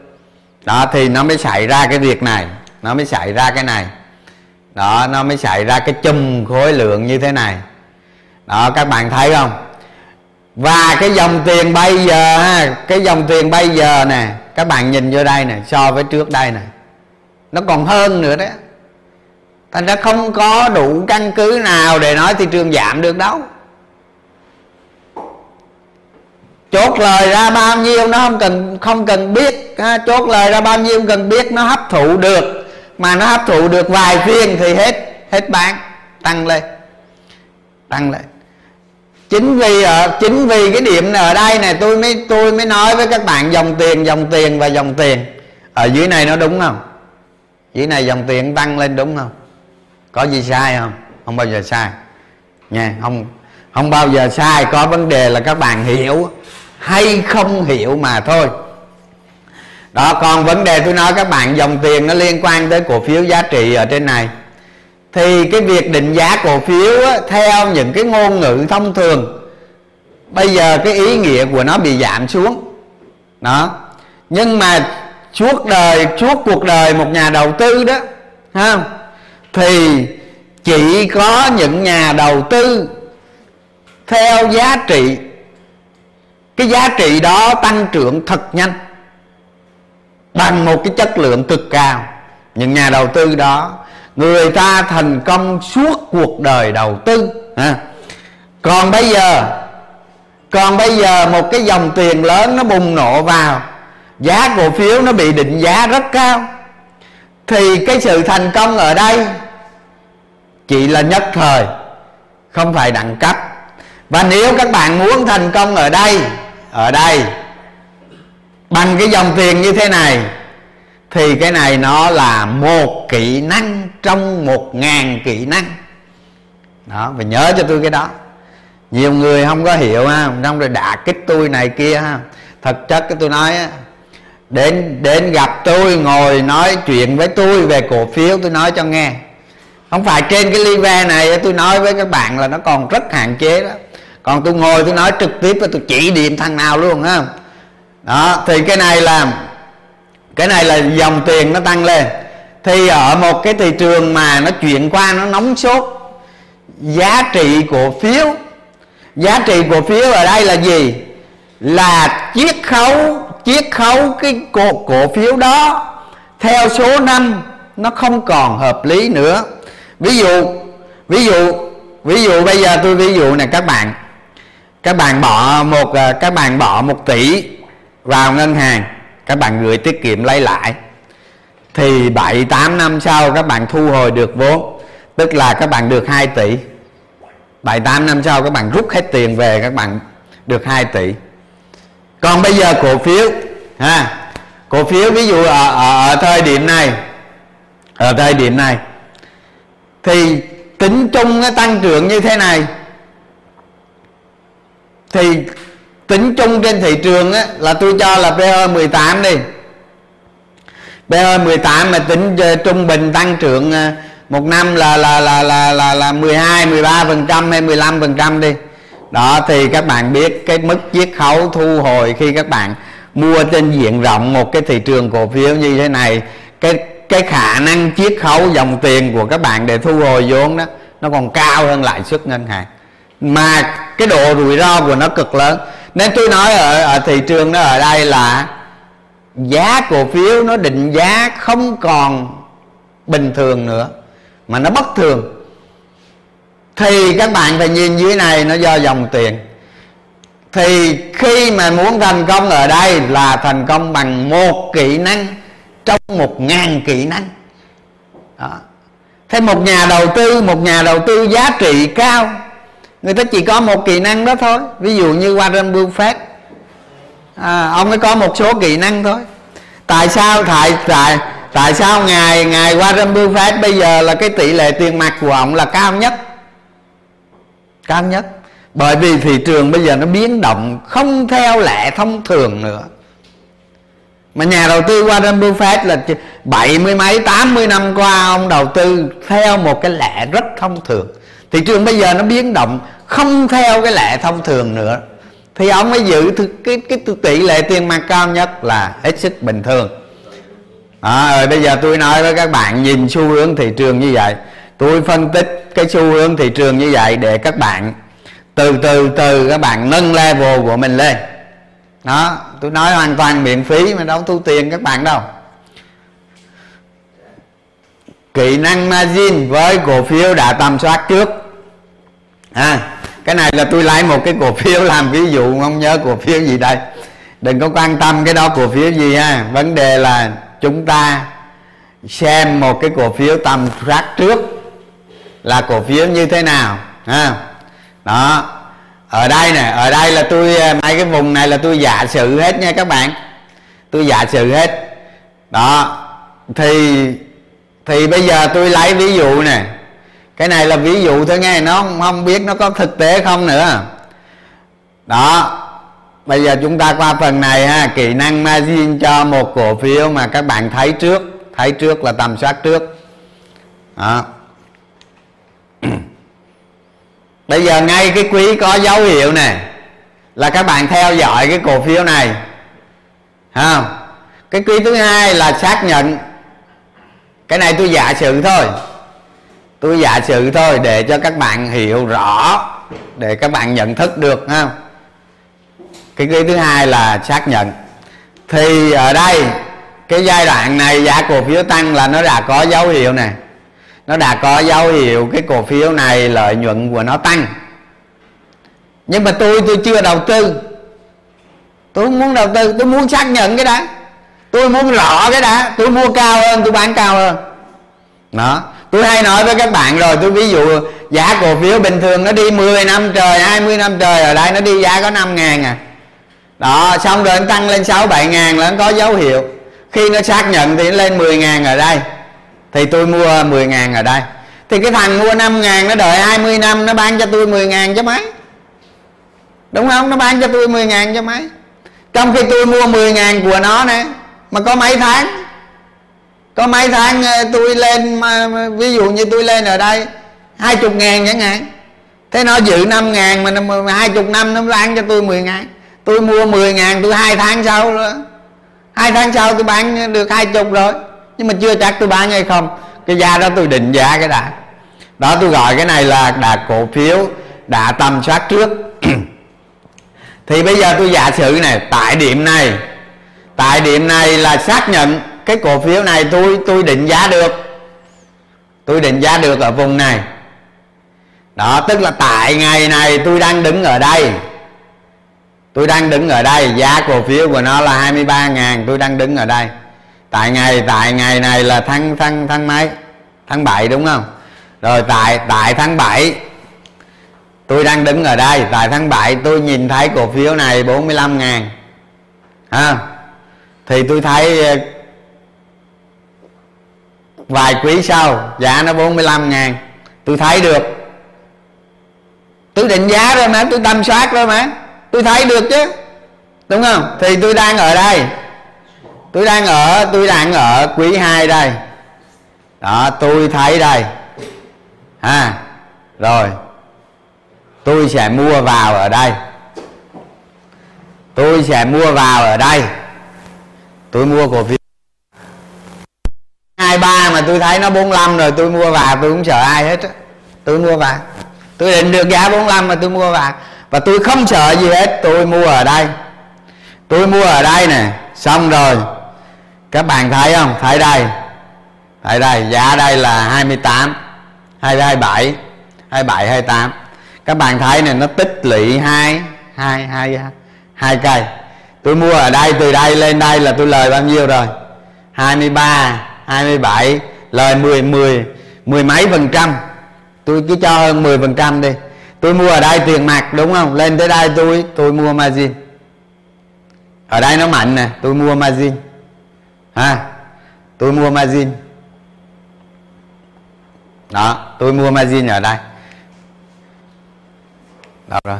Đó thì nó mới xảy ra cái việc này, nó mới xảy ra cái này. Đó, nó mới xảy ra cái chùm khối lượng như thế này. Đó, các bạn thấy không? Và cái dòng tiền bây giờ ha, cái dòng tiền bây giờ nè, các bạn nhìn vô đây nè, so với trước đây nè, nó còn hơn nữa đấy. Thành ra không có đủ căn cứ nào để nói thị trường giảm được đâu. Chốt lời ra bao nhiêu nó không cần không cần biết ha. Chốt lời ra bao nhiêu cần biết, nó hấp thụ được. Mà nó hấp thụ được vài phiên thì hết hết bán, tăng lên tăng lên. Chính vì ở chính vì cái điểm ở đây này tôi mới tôi mới nói với các bạn dòng tiền dòng tiền và dòng tiền. Ở dưới này nó đúng không? Dưới này dòng tiền tăng lên đúng không? Có gì sai không? Không bao giờ sai nha, không không bao giờ sai. Có vấn đề là các bạn hiểu hay không hiểu mà thôi. Đó, còn vấn đề tôi nói các bạn dòng tiền nó liên quan tới cổ phiếu giá trị ở trên này. Thì cái việc định giá cổ phiếu á, theo những cái ngôn ngữ thông thường bây giờ cái ý nghĩa của nó bị giảm xuống. Đó, nhưng mà suốt đời suốt cuộc đời một nhà đầu tư đó ha, thì chỉ có những nhà đầu tư theo giá trị, cái giá trị đó tăng trưởng thật nhanh bằng một cái chất lượng cực cao, những nhà đầu tư đó người ta thành công suốt cuộc đời đầu tư à. Còn bây giờ Còn bây giờ một cái dòng tiền lớn nó bùng nổ vào, giá cổ phiếu nó bị định giá rất cao, thì cái sự thành công ở đây chỉ là nhất thời, không phải đẳng cấp. Và nếu các bạn muốn thành công ở đây Ở đây bằng cái dòng tiền như thế này, thì cái này nó là một kỹ năng trong một ngàn kỹ năng. Đó, phải nhớ cho tôi cái đó. Nhiều người không có hiểu ha, xong rồi đả kích tôi này kia ha. Thật chất cái tôi nói á, Đến đến gặp tôi ngồi nói chuyện với tôi về cổ phiếu, tôi nói cho nghe. Không phải trên cái live này tôi nói với các bạn là nó còn rất hạn chế đó. Còn tôi ngồi tôi nói trực tiếp và tôi chỉ điểm thằng nào luôn ha. Đó, thì cái này là Cái này là dòng tiền nó tăng lên. Thì ở một cái thị trường mà nó chuyển qua nó nóng sốt, giá trị cổ phiếu Giá trị cổ phiếu ở đây là gì? Là chiết khấu Chiết khấu cái cổ, cổ phiếu đó theo số năm, nó không còn hợp lý nữa. Ví dụ Ví dụ Ví dụ bây giờ tôi ví dụ này các bạn. Các bạn bỏ một Các bạn bỏ một tỷ vào ngân hàng, các bạn gửi tiết kiệm lấy lại, thì bảy tám năm sau các bạn thu hồi được vốn, tức là các bạn được hai tỷ. bảy tám năm sau các bạn rút hết tiền về, các bạn được hai tỷ. Còn bây giờ cổ phiếu ha, cổ phiếu ví dụ ở, ở, ở thời điểm này ở thời điểm này thì tính chung nó tăng trưởng như thế này, thì tính chung trên thị trường á, là tôi cho là pê e mười tám đi, pê e mười tám mà tính trung bình tăng trưởng một năm là là là là là, là mười hai, mười ba phần trăm hay mười lăm phần trăm đi. Đó, thì các bạn biết cái mức chiết khấu thu hồi khi các bạn mua trên diện rộng một cái thị trường cổ phiếu như thế này, cái cái khả năng chiết khấu dòng tiền của các bạn để thu hồi vốn đó nó còn cao hơn lãi suất ngân hàng, mà cái độ rủi ro của nó cực lớn. Nên tôi nói ở, ở thị trường đó ở đây là giá cổ phiếu nó định giá không còn bình thường nữa mà nó bất thường. Thì các bạn phải nhìn dưới này nó do dòng tiền. Thì khi mà muốn thành công ở đây là thành công bằng một kỹ năng trong một ngàn kỹ năng đó. Thế một nhà đầu tư, một nhà đầu tư giá trị cao, người ta chỉ có một kỹ năng đó thôi. Ví dụ như Warren Buffett, à, ông ấy có một số kỹ năng thôi. Tại sao tại tại tại sao ngài ngài Warren Buffett bây giờ là cái tỷ lệ tiền mặt của ông là cao nhất, cao nhất? Bởi vì thị trường bây giờ nó biến động không theo lẽ thông thường nữa. Mà nhà đầu tư Warren Buffett là bảy mươi mấy tám mươi năm qua ông đầu tư theo một cái lẽ rất thông thường. Thị trường bây giờ nó biến động không theo cái lẽ thông thường nữa, thì ông mới giữ cái, cái tỷ lệ tiền mặt cao nhất là hết sức bình thường. À, rồi bây giờ tôi nói với các bạn nhìn xu hướng thị trường như vậy, tôi phân tích cái xu hướng thị trường như vậy để các bạn từ từ từ các bạn nâng level của mình lên đó. Tôi nói hoàn toàn miễn phí mà đâu thu tiền các bạn đâu. Kỹ năng margin với cổ phiếu đã tầm soát trước. À, cái này là tôi lấy một cái cổ phiếu làm ví dụ, không nhớ cổ phiếu gì đây, đừng có quan tâm cái đó cổ phiếu gì ha. Vấn đề là chúng ta xem một cái cổ phiếu tầm soát trước là cổ phiếu như thế nào ha. Đó, ở đây nè, ở đây là tôi mấy cái vùng này là tôi giả sử hết nha các bạn, tôi giả sử hết đó. Thì thì bây giờ tôi lấy ví dụ nè, cái này là ví dụ thôi nghe, nó không biết nó có thực tế không nữa đó. Bây giờ chúng ta qua phần này ha, kỹ năng margin cho một cổ phiếu mà các bạn thấy trước, thấy trước là tầm soát trước đó. Bây giờ ngay cái quý có dấu hiệu này là các bạn theo dõi cái cổ phiếu này ha. Cái quý thứ hai là xác nhận, cái này tôi giả sử thôi, tôi giả sử thôi để cho các bạn hiểu rõ, để các bạn nhận thức được ha. Cái quý thứ hai là xác nhận. Thì ở đây cái giai đoạn này giá cổ phiếu tăng là nó đã có dấu hiệu này, nó đã có dấu hiệu cái cổ phiếu này lợi nhuận của nó tăng. Nhưng mà tôi tôi chưa đầu tư, tôi không muốn đầu tư, tôi muốn xác nhận cái đã, tôi muốn rõ cái đã, tôi mua cao hơn tôi bán cao hơn đó. Tôi hay nói với các bạn rồi, tôi ví dụ giá cổ phiếu bình thường nó đi mười năm trời, hai mươi năm trời, ở đây nó đi giá có năm ngàn à đó, xong rồi nó tăng lên sáu bảy ngàn là nó có dấu hiệu. Khi nó xác nhận thì nó lên mười ngàn ở đây, thì tôi mua mười ngàn ở đây. Thì cái thằng mua năm ngàn nó đợi hai mươi năm nó bán cho tôi mười ngàn chứ mấy, đúng không? Nó bán cho tôi mười ngàn chứ mấy, trong khi tôi mua mười ngàn của nó nè. Mà có mấy tháng, có mấy tháng tôi lên, ví dụ như tôi lên ở đây hai mươi ngàn chẳng hạn, thế nó giữ năm ngàn mà hai mươi năm nó bán cho tôi mười ngàn. Tôi mua mười ngàn, tôi hai tháng sau nữa, hai tháng sau tôi bán được hai mươi rồi, nhưng mà chưa chắc tôi bán hay không. Cái giá đó tôi định giá cái đã đó, tôi gọi cái này là đã cổ phiếu đã tầm soát trước. Thì bây giờ tôi giả sử này, tại điểm này, tại điểm này là xác nhận cái cổ phiếu này, tôi tôi định giá được, tôi định giá được ở vùng này đó. Tức là tại ngày này tôi đang đứng ở đây, tôi đang đứng ở đây, giá cổ phiếu của nó là hai mươi ba ngàn, tôi đang đứng ở đây tại ngày, tại ngày này là tháng tháng tháng mấy, tháng bảy đúng không? Rồi tại tại tháng bảy tôi đang đứng ở đây, tại tháng bảy tôi nhìn thấy cổ phiếu này bốn mươi lăm ngàn ha. Thì tôi thấy vài quý sau giá nó bốn mươi lăm ngàn, tôi thấy được, tôi định giá rồi mà, tôi tầm soát rồi mà, tôi thấy được chứ, đúng không? Thì tôi đang ở đây, tôi đang ở tôi đang ở quý hai đây đó, tôi thấy đây ha, rồi tôi sẽ mua vào ở đây, tôi sẽ mua vào ở đây Tôi mua cổ phiếu hai ba mà tôi thấy nó bốn mươi lăm rồi tôi mua vào, tôi không sợ ai hết á. Tôi mua vào, tôi định được giá bốn mươi lăm mà tôi mua vào, và tôi không sợ gì hết. Tôi mua ở đây, tôi mua ở đây nè. Xong rồi các bạn thấy không, thấy đây, thấy đây, giá đây là hai mươi tám, hai mươi bảy, hai mươi bảy, hai mươi tám. Các bạn thấy này, nó tích lũy hai hai hai hai cây. Tôi mua ở đây, từ đây lên đây là tôi lời bao nhiêu rồi? hai mươi ba, hai mươi bảy, lời mười mười mười mấy phần trăm. Tôi cứ cho hơn mười phần trăm đi. Tôi mua ở đây tiền mặt đúng không? Lên tới đây tôi tôi mua margin. Ở đây nó mạnh nè, tôi mua margin. Ha, tôi mua margin. Đó, tôi mua margin ở đây. Đó rồi.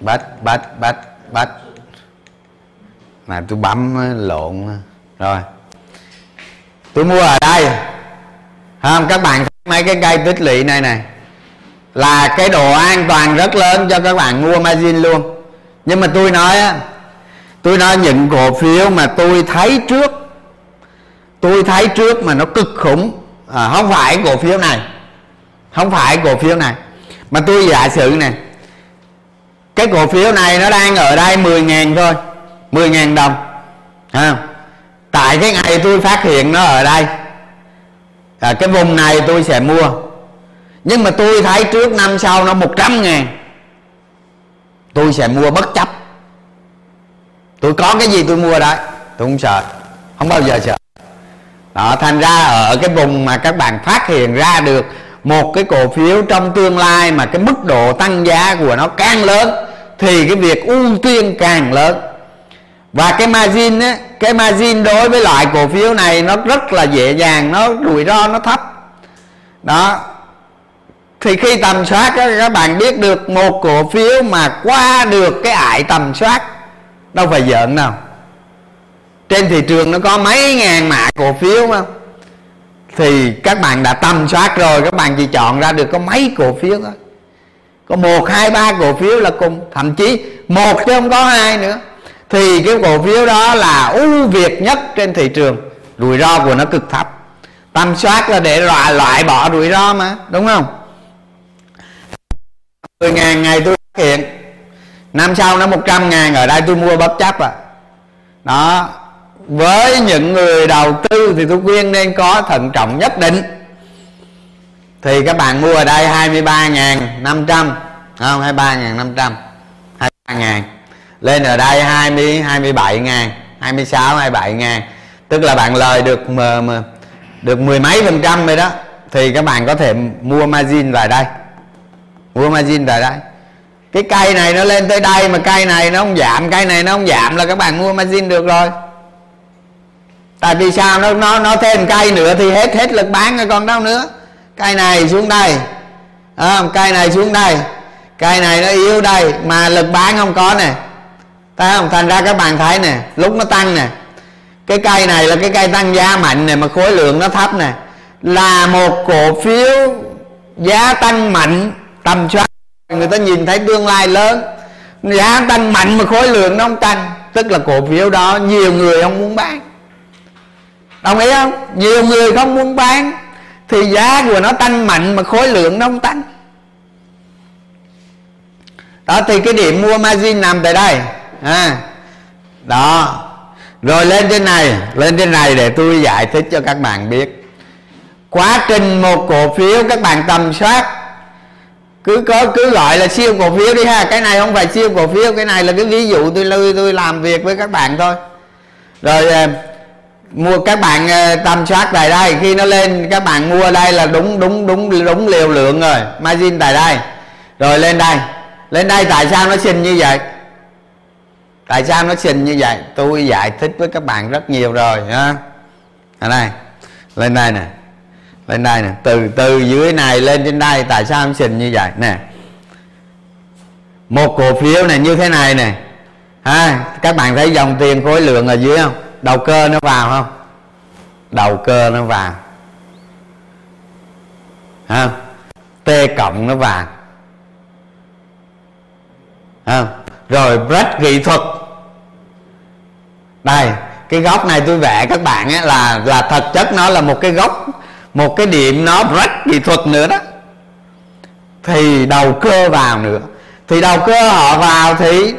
Bắt bắt bắt bắt mà tôi bấm lộn rồi. Tôi mua ở đây không? Các bạn thấy mấy cái cây tích lũy này này là cái độ an toàn rất lớn cho các bạn mua margin luôn. Nhưng mà tôi nói á, tôi nói những cổ phiếu mà tôi thấy trước, tôi thấy trước mà nó cực khủng à, không phải cổ phiếu này, không phải cổ phiếu này, mà tôi giả sử này, cái cổ phiếu này nó đang ở đây mười nghìn thôi, mười nghìn đồng à. Tại cái ngày tôi phát hiện nó ở đây à, cái vùng này tôi sẽ mua. Nhưng mà tôi thấy trước năm sau nó một trăm ngàn, tôi sẽ mua bất chấp. Tôi có cái gì tôi mua đấy, tôi không sợ, không bao giờ sợ. Đó, thành ra ở cái vùng mà các bạn phát hiện ra được một cái cổ phiếu trong tương lai mà cái mức độ tăng giá của nó càng lớn thì cái việc ưu tiên càng lớn. Và cái margin á, cái margin đối với loại cổ phiếu này nó rất là dễ dàng, nó rủi ro nó thấp. Đó, thì khi tầm soát các bạn biết được một cổ phiếu mà qua được cái ải tầm soát đâu phải giỡn đâu. Trên thị trường nó có mấy ngàn mã cổ phiếu không? Thì các bạn đã tầm soát rồi, các bạn chỉ chọn ra được có mấy cổ phiếu thôi. Có một, hai, ba cổ phiếu là cùng, thậm chí một chứ không có hai nữa. Thì cái cổ phiếu đó là ưu việt nhất trên thị trường, rủi ro của nó cực thấp. Tầm soát là để loại, loại bỏ rủi ro mà, đúng không? mười ngàn ngày tôi phát hiện, năm sau nó một trăm ngàn, ở đây tôi mua bất chấp à. Đó, với những người đầu tư thì tôi khuyên nên có thận trọng nhất định. Thì các bạn mua ở đây hai mươi ba nghìn năm trăm, không, hai mươi ba nghìn năm trăm, hai mươi ba nghìn. Lên ở đây hai mươi, hai mươi bảy nghìn, hai mươi sáu, hai mươi bảy nghìn. Tức là bạn lời được mà, mà, được mười mấy phần trăm rồi đó. Thì các bạn có thể mua margin vào đây, mua margin vào đây. Cái cây này nó lên tới đây mà cây này nó không giảm, cây này nó không giảm là các bạn mua margin được rồi. Tại vì sao? Nó nó nó thêm cây nữa thì hết hết lực bán rồi còn đâu nữa. Cây này xuống đây à, cây này xuống đây, cây này nó yếu đây mà lực bán không có nè, thấy không? Thành ra các bạn thấy nè, lúc nó tăng nè, cái cây này là cái cây tăng giá mạnh nè mà khối lượng nó thấp nè, là một cổ phiếu giá tăng mạnh tầm soát. Người ta nhìn thấy tương lai lớn, giá tăng mạnh mà khối lượng nó không tăng, tức là cổ phiếu đó nhiều người không muốn bán, đồng ý không? Nhiều người không muốn bán thì giá của nó tăng mạnh mà khối lượng nó không tăng. Đó, thì cái điểm mua margin nằm tại đây à. Đó, rồi lên trên này, lên trên này để tôi giải thích cho các bạn biết quá trình một cổ phiếu các bạn tầm soát. Cứ có cứ gọi là siêu cổ phiếu đi ha, cái này không phải siêu cổ phiếu, cái này là cái ví dụ tôi lưu tôi làm việc với các bạn thôi. Rồi mua các bạn tầm soát tại đây, khi nó lên các bạn mua đây là đúng đúng đúng đúng liều lượng rồi, margin tại đây. Rồi lên đây, lên đây tại sao nó xình như vậy? Tại sao nó xình như vậy? Tôi giải thích với các bạn rất nhiều rồi ha. Ở đây, lên đây nè, lên đây nè, từ từ dưới này lên trên đây, tại sao em xình như vậy nè? Một cổ phiếu này như thế này nè ha, các bạn thấy dòng tiền khối lượng ở dưới không? Đầu cơ nó vào không? Đầu cơ nó vào à, T cộng nó vàng à, rồi break kỹ thuật. Đây cái góc này tôi vẽ các bạn ấy, là là thật chất nó là một cái góc, một cái điểm nó break kỹ thuật nữa đó, thì đầu cơ vào nữa, thì đầu cơ họ vào thì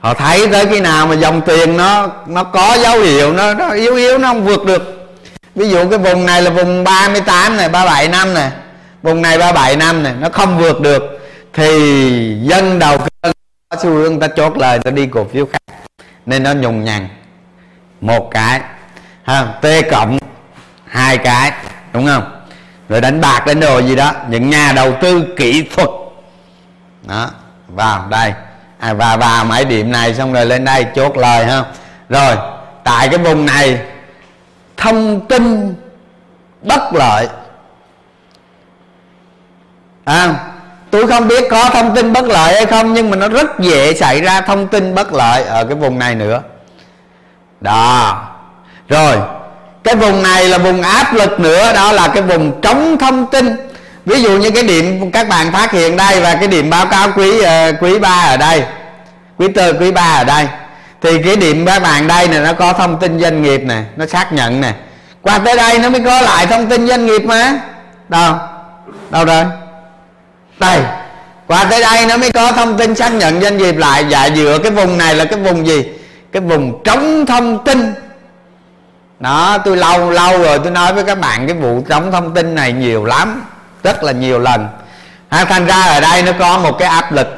họ thấy tới khi nào mà dòng tiền nó nó có dấu hiệu nó, nó yếu yếu nó không vượt được. Ví dụ cái vùng này là vùng ba mươi tám này, ba mươi bảy năm này, vùng này ba mươi bảy năm này, nó không vượt được thì dân đầu cơ có xu hướng ta chốt lời, ta đi cổ phiếu khác nên nó nhùng nhằn một cái ha, T cộng hai cái đúng không, rồi đánh bạc đánh đồ gì đó, những nhà đầu tư kỹ thuật đó vào đây à, và vào mấy điểm này xong rồi lên đây chốt lời ha. Rồi tại cái vùng này thông tin bất lợi à, tôi không biết có thông tin bất lợi hay không nhưng mà nó rất dễ xảy ra thông tin bất lợi ở cái vùng này nữa đó. Rồi cái vùng này là vùng áp lực nữa, đó là cái vùng trống thông tin. Ví dụ như cái điểm các bạn phát hiện đây và cái điểm báo cáo quý quý ba ở đây, quý tư quý ba ở đây, thì cái điểm các bạn đây này nó có thông tin doanh nghiệp này, nó xác nhận này, qua tới đây nó mới có lại thông tin doanh nghiệp mà đâu đâu rồi đây, qua tới đây nó mới có thông tin xác nhận doanh nghiệp lại. Dạ dựa cái vùng này là cái vùng gì? Cái vùng trống thông tin đó. Tôi lâu lâu rồi tôi nói với các bạn cái vụ trống thông tin này nhiều lắm, rất là nhiều lần à, thành ra ở đây nó có một cái áp lực,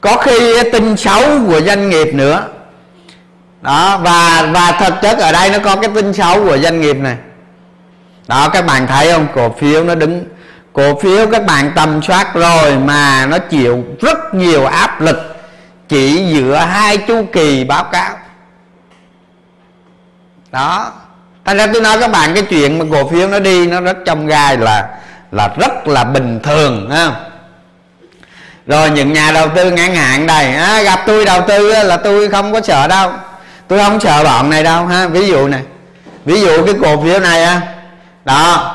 có khi tin xấu của doanh nghiệp nữa đó, và và thực chất ở đây nó có cái tin xấu của doanh nghiệp này đó. Các bạn thấy không, cổ phiếu nó đứng, cổ phiếu các bạn tầm soát rồi mà nó chịu rất nhiều áp lực chỉ giữa hai chu kỳ báo cáo đó. Thành ra tôi nói các bạn cái chuyện mà cổ phiếu nó đi nó rất trong gai là là rất là bình thường ha. Rồi những nhà đầu tư ngắn hạn đây à, gặp tôi đầu tư là tôi không có sợ đâu, tôi không sợ bọn này đâu ha. Ví dụ này, ví dụ cái cổ phiếu này ha, đó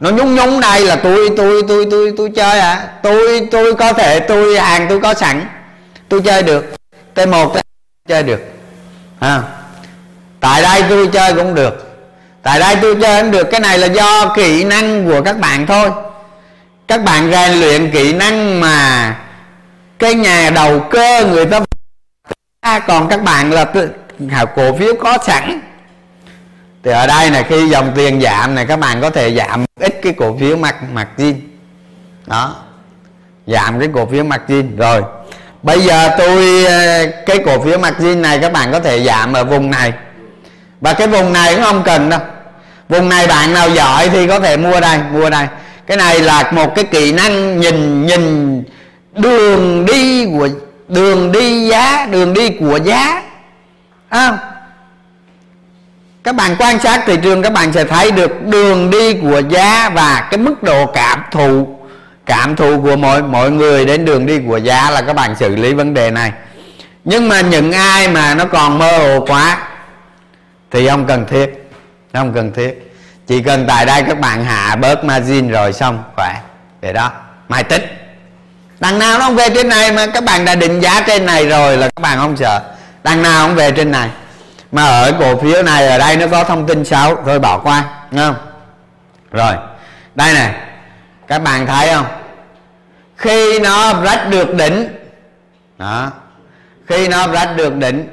nó nhúng nhúng đây là tôi tôi tôi tôi tôi chơi hả à? tôi tôi có thể tôi hàng tôi có sẵn tôi chơi được, T một tôi chơi được ha. Tại đây tôi chơi cũng được, tại đây tôi chơi cũng được. Cái này là do kỹ năng của các bạn thôi, các bạn rèn luyện kỹ năng mà cái nhà đầu cơ người ta, còn các bạn là cổ phiếu có sẵn. Thì ở đây này khi dòng tiền giảm này các bạn có thể giảm ít cái cổ phiếu mặt margin đó, giảm cái cổ phiếu margin. Rồi bây giờ tôi cái cổ phiếu margin này các bạn có thể giảm ở vùng này, và cái vùng này cũng không cần đâu. Vùng này bạn nào giỏi thì có thể mua đây, mua đây. Cái này là một cái kỹ năng nhìn nhìn đường đi của đường đi giá, đường đi của giá. À, các bạn quan sát thị trường các bạn sẽ thấy được đường đi của giá và cái mức độ cảm thụ cảm thụ của mọi mọi người đến đường đi của giá là các bạn xử lý vấn đề này. Nhưng mà những ai mà nó còn mơ hồ quá thì không cần thiết, không cần thiết. Chỉ cần tại đây các bạn hạ bớt margin rồi xong khỏe. Vậy đó, mai tích. Đằng nào nó không về trên này mà các bạn đã định giá trên này rồi là các bạn không sợ. Đằng nào không về trên này. Mà ở cổ phiếu này ở đây nó có thông tin xấu thôi bỏ qua, nghe không? Rồi, đây này, các bạn thấy không? Khi nó break được đỉnh, đó, khi nó break được đỉnh,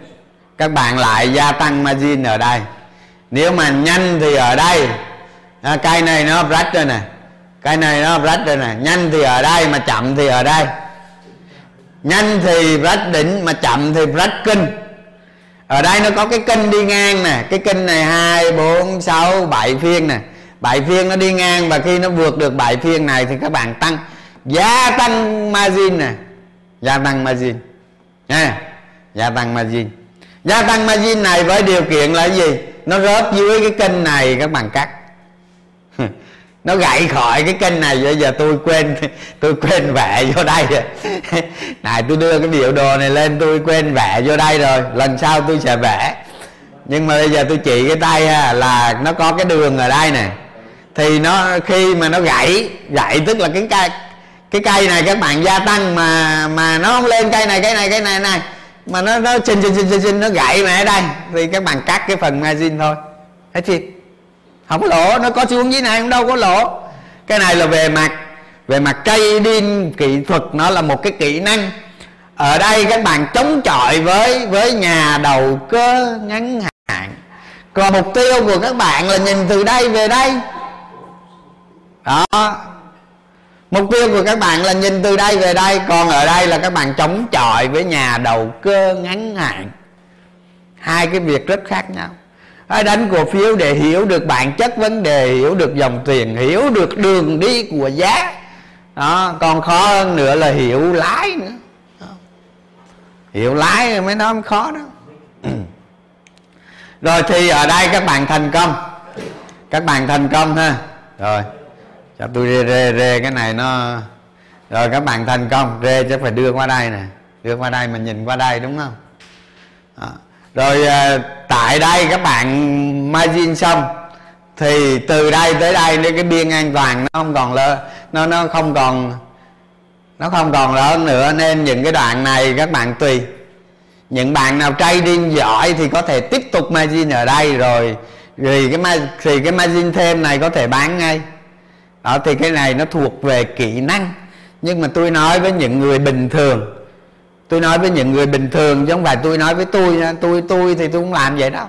các bạn lại gia tăng margin ở đây. Nếu mà nhanh thì ở đây à, cây này nó break rồi nè, cây này nó break rồi nè. Nhanh thì ở đây mà chậm thì ở đây. Nhanh thì break đỉnh mà chậm thì break kênh. Ở đây nó có cái kênh đi ngang nè, cái kênh này hai, bốn, sáu, bảy phiên nè, bảy phiên nó đi ngang. Và khi nó vượt được bảy phiên này thì các bạn tăng, gia tăng margin nè, gia tăng margin nha, gia tăng margin. Gia tăng margin này với điều kiện là gì? Nó rớt dưới cái kênh này các bạn cắt. Nó gãy khỏi cái kênh này. Bây giờ tôi quên Tôi quên vẽ vô đây rồi. Này tôi đưa cái biểu đồ này lên, tôi quên vẽ vô đây rồi. Lần sau tôi sẽ vẽ. Nhưng mà bây giờ tôi chỉ cái tay là nó có cái đường ở đây nè, thì nó khi mà nó gãy gãy tức là cái cây cái cây này các bạn gia tăng mà mà nó không lên cây này cây này cây này này mà nó nó chình chình chình chình nó gãy mà ở đây thì các bạn cắt cái phần margin thôi, thấy chưa? Không có lỗ, nó có xuống dưới này không đâu có lỗ. Cái này là về mặt về mặt trading, kỹ thuật, nó là một cái kỹ năng. Ở đây các bạn chống chọi với với nhà đầu cơ ngắn hạn. Còn mục tiêu của các bạn là nhìn từ đây về đây. Đó. Mục tiêu của các bạn là nhìn từ đây về đây. Còn ở đây là các bạn chống chọi với nhà đầu cơ ngắn hạn. Hai cái việc rất khác nhau. Hãy đánh cổ phiếu để hiểu được bản chất vấn đề, hiểu được dòng tiền, hiểu được đường đi của giá. Đó. Còn khó hơn nữa là hiểu lãi nữa. Hiểu lái mới nói khó đó. Rồi thì ở đây các bạn thành công. Các bạn thành công ha. Rồi cho tôi rê rê rê cái này nó. Rồi các bạn thành công. Rê chắc phải đưa qua đây nè. Đưa qua đây mình nhìn qua đây đúng không? Đó. Rồi tại đây các bạn margin xong thì từ đây tới đây đến cái biên an toàn nó không còn lơ, nó nó không còn nó không còn lớn nữa, nên những cái đoạn này các bạn tùy. Những bạn nào trading giỏi thì có thể tiếp tục margin ở đây, rồi thì cái, thì cái margin thêm này có thể bán ngay. Đó, thì cái này nó thuộc về kỹ năng. Nhưng mà tôi nói với những người bình thường, tôi nói với những người bình thường chứ không phải tôi nói với tôi nha. Tôi tôi thì tôi không làm vậy đâu.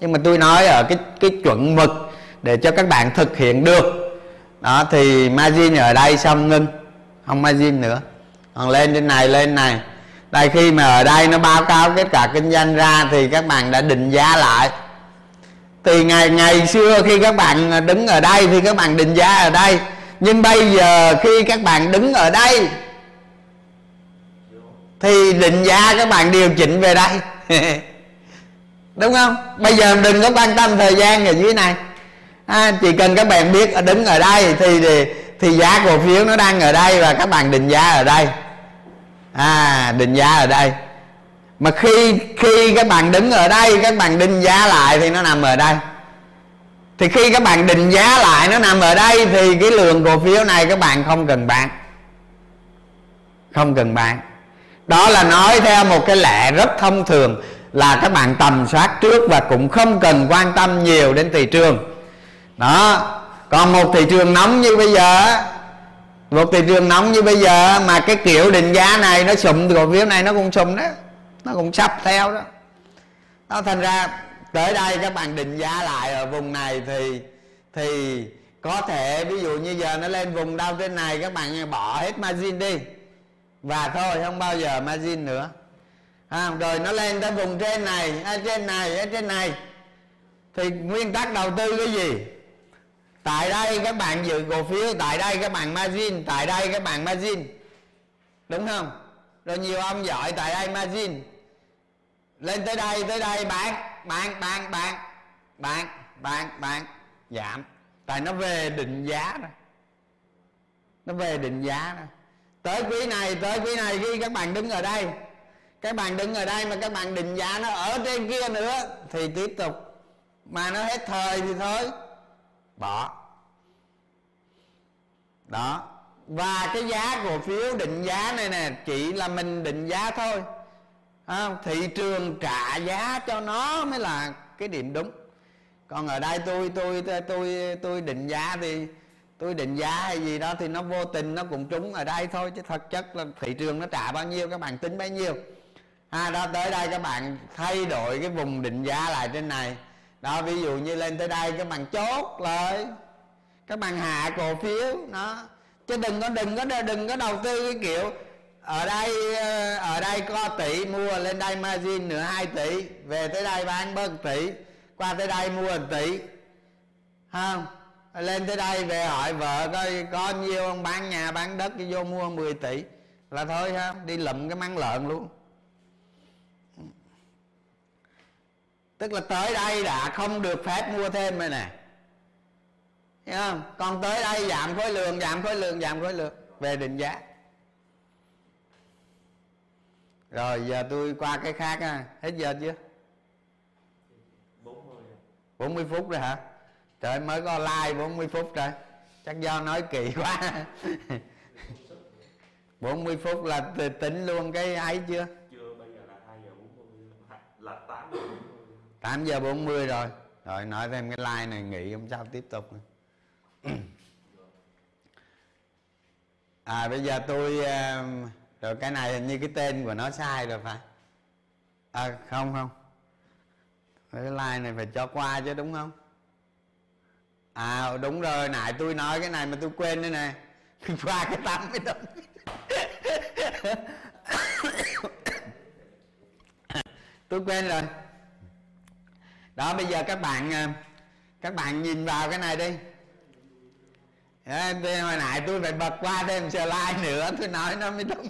Nhưng mà tôi nói ở cái cái chuẩn mực để cho các bạn thực hiện được. Đó, thì margin ở đây xong ngưng, không margin nữa, còn lên trên này lên này. Đây khi mà ở đây nó báo cáo kết quả kinh doanh ra thì các bạn đã định giá lại. Thì ngày ngày xưa khi các bạn đứng ở đây thì các bạn định giá ở đây, nhưng bây giờ khi các bạn đứng ở đây thì định giá các bạn điều chỉnh về đây. Đúng không? Bây giờ đừng có quan tâm thời gian ở dưới này à, chỉ cần các bạn biết đứng ở đây thì thì thì giá cổ phiếu nó đang ở đây và các bạn định giá ở đây. À, định giá ở đây. Mà khi khi các bạn đứng ở đây, các bạn định giá lại thì nó nằm ở đây. Thì khi các bạn định giá lại nó nằm ở đây thì cái lượng cổ phiếu này các bạn không cần bán. Không cần bán. Đó là nói theo một cái lẽ rất thông thường là các bạn tầm soát trước và cũng không cần quan tâm nhiều đến thị trường. Đó. Còn một thị trường nóng như bây giờ Một thị trường nóng như bây giờ mà cái kiểu định giá này nó sụm thì cổ phiếu này nó cũng sụm đó, nó cũng sắp theo đó. Đó, thành ra tới đây các bạn định giá lại ở vùng này thì thì có thể ví dụ như giờ nó lên vùng đau trên này, các bạn bỏ hết margin đi và thôi không bao giờ margin nữa à, rồi nó lên tới vùng trên này, ở trên này, ở trên này thì nguyên tắc đầu tư cái gì? Tại đây các bạn giữ cổ phiếu, tại đây các bạn margin, tại đây các bạn margin. Đúng không? Rồi nhiều ông giỏi tại đây margin. Lên tới đây, tới đây bán, bán, bán, bán, bán, bán, bán, giảm. Tại nó về định giá rồi. Nó về định giá rồi. Tới quý này, tới quý này khi các bạn đứng ở đây. Các bạn đứng ở đây mà các bạn định giá nó ở trên kia nữa thì tiếp tục. Mà nó hết thời thì thôi. Bỏ. Đó. Và cái giá cổ phiếu định giá này nè, chỉ là mình định giá thôi à, thị trường trả giá cho nó mới là cái điểm đúng. Còn ở đây tôi tôi tôi tôi, tôi định giá thì tôi định giá hay gì đó thì nó vô tình nó cũng trúng ở đây thôi, chứ thật chất là thị trường nó trả bao nhiêu các bạn tính bấy nhiêu à, đó. Tới đây các bạn thay đổi cái vùng định giá lại trên này. Đó, ví dụ như lên tới đây các bạn chốt lại, các bạn hạ cổ phiếu nó, chứ đừng có đừng có đừng có đầu tư cái kiểu ở đây ở đây có tỷ mua, lên đây margin nửa hai tỷ, về tới đây bán bớt tỷ, qua tới đây mua một tỷ, không lên tới đây về hỏi vợ coi có nhiêu không, bán nhà bán đất vô mua mười tỷ là thôi ha, đi lụm cái măng lợn luôn. Tức là tới đây đã không được phép mua thêm rồi nè. Thấy không? Còn tới đây giảm khối lượng, giảm khối lượng, giảm khối lượng. Về định giá. Rồi giờ tôi qua cái khác ha. Hết giờ chưa? bốn mươi phút rồi hả? Trời mới có like bốn mươi phút rồi. Chắc do nói kỳ quá. bốn mươi phút là tính luôn cái ấy chưa? Chưa, bây giờ là hai giờ bốn mươi. Là tám giờ bốn mươi. tám giờ bốn mươi rồi. Rồi nói thêm cái like này nghỉ không sao tiếp tục nữa. À bây giờ tôi rồi cái này hình như cái tên của nó sai rồi phải. À không không. Cái like này phải cho qua chứ đúng không? À đúng rồi, nãy tôi nói cái này mà tôi quên đây nè. Qua cái tắm mới đúng. Tôi quên rồi. Đó bây giờ các bạn các bạn nhìn vào cái này đi. Đấy, hồi nãy tôi phải bật qua thêm slide nữa tôi nói nó mới đúng.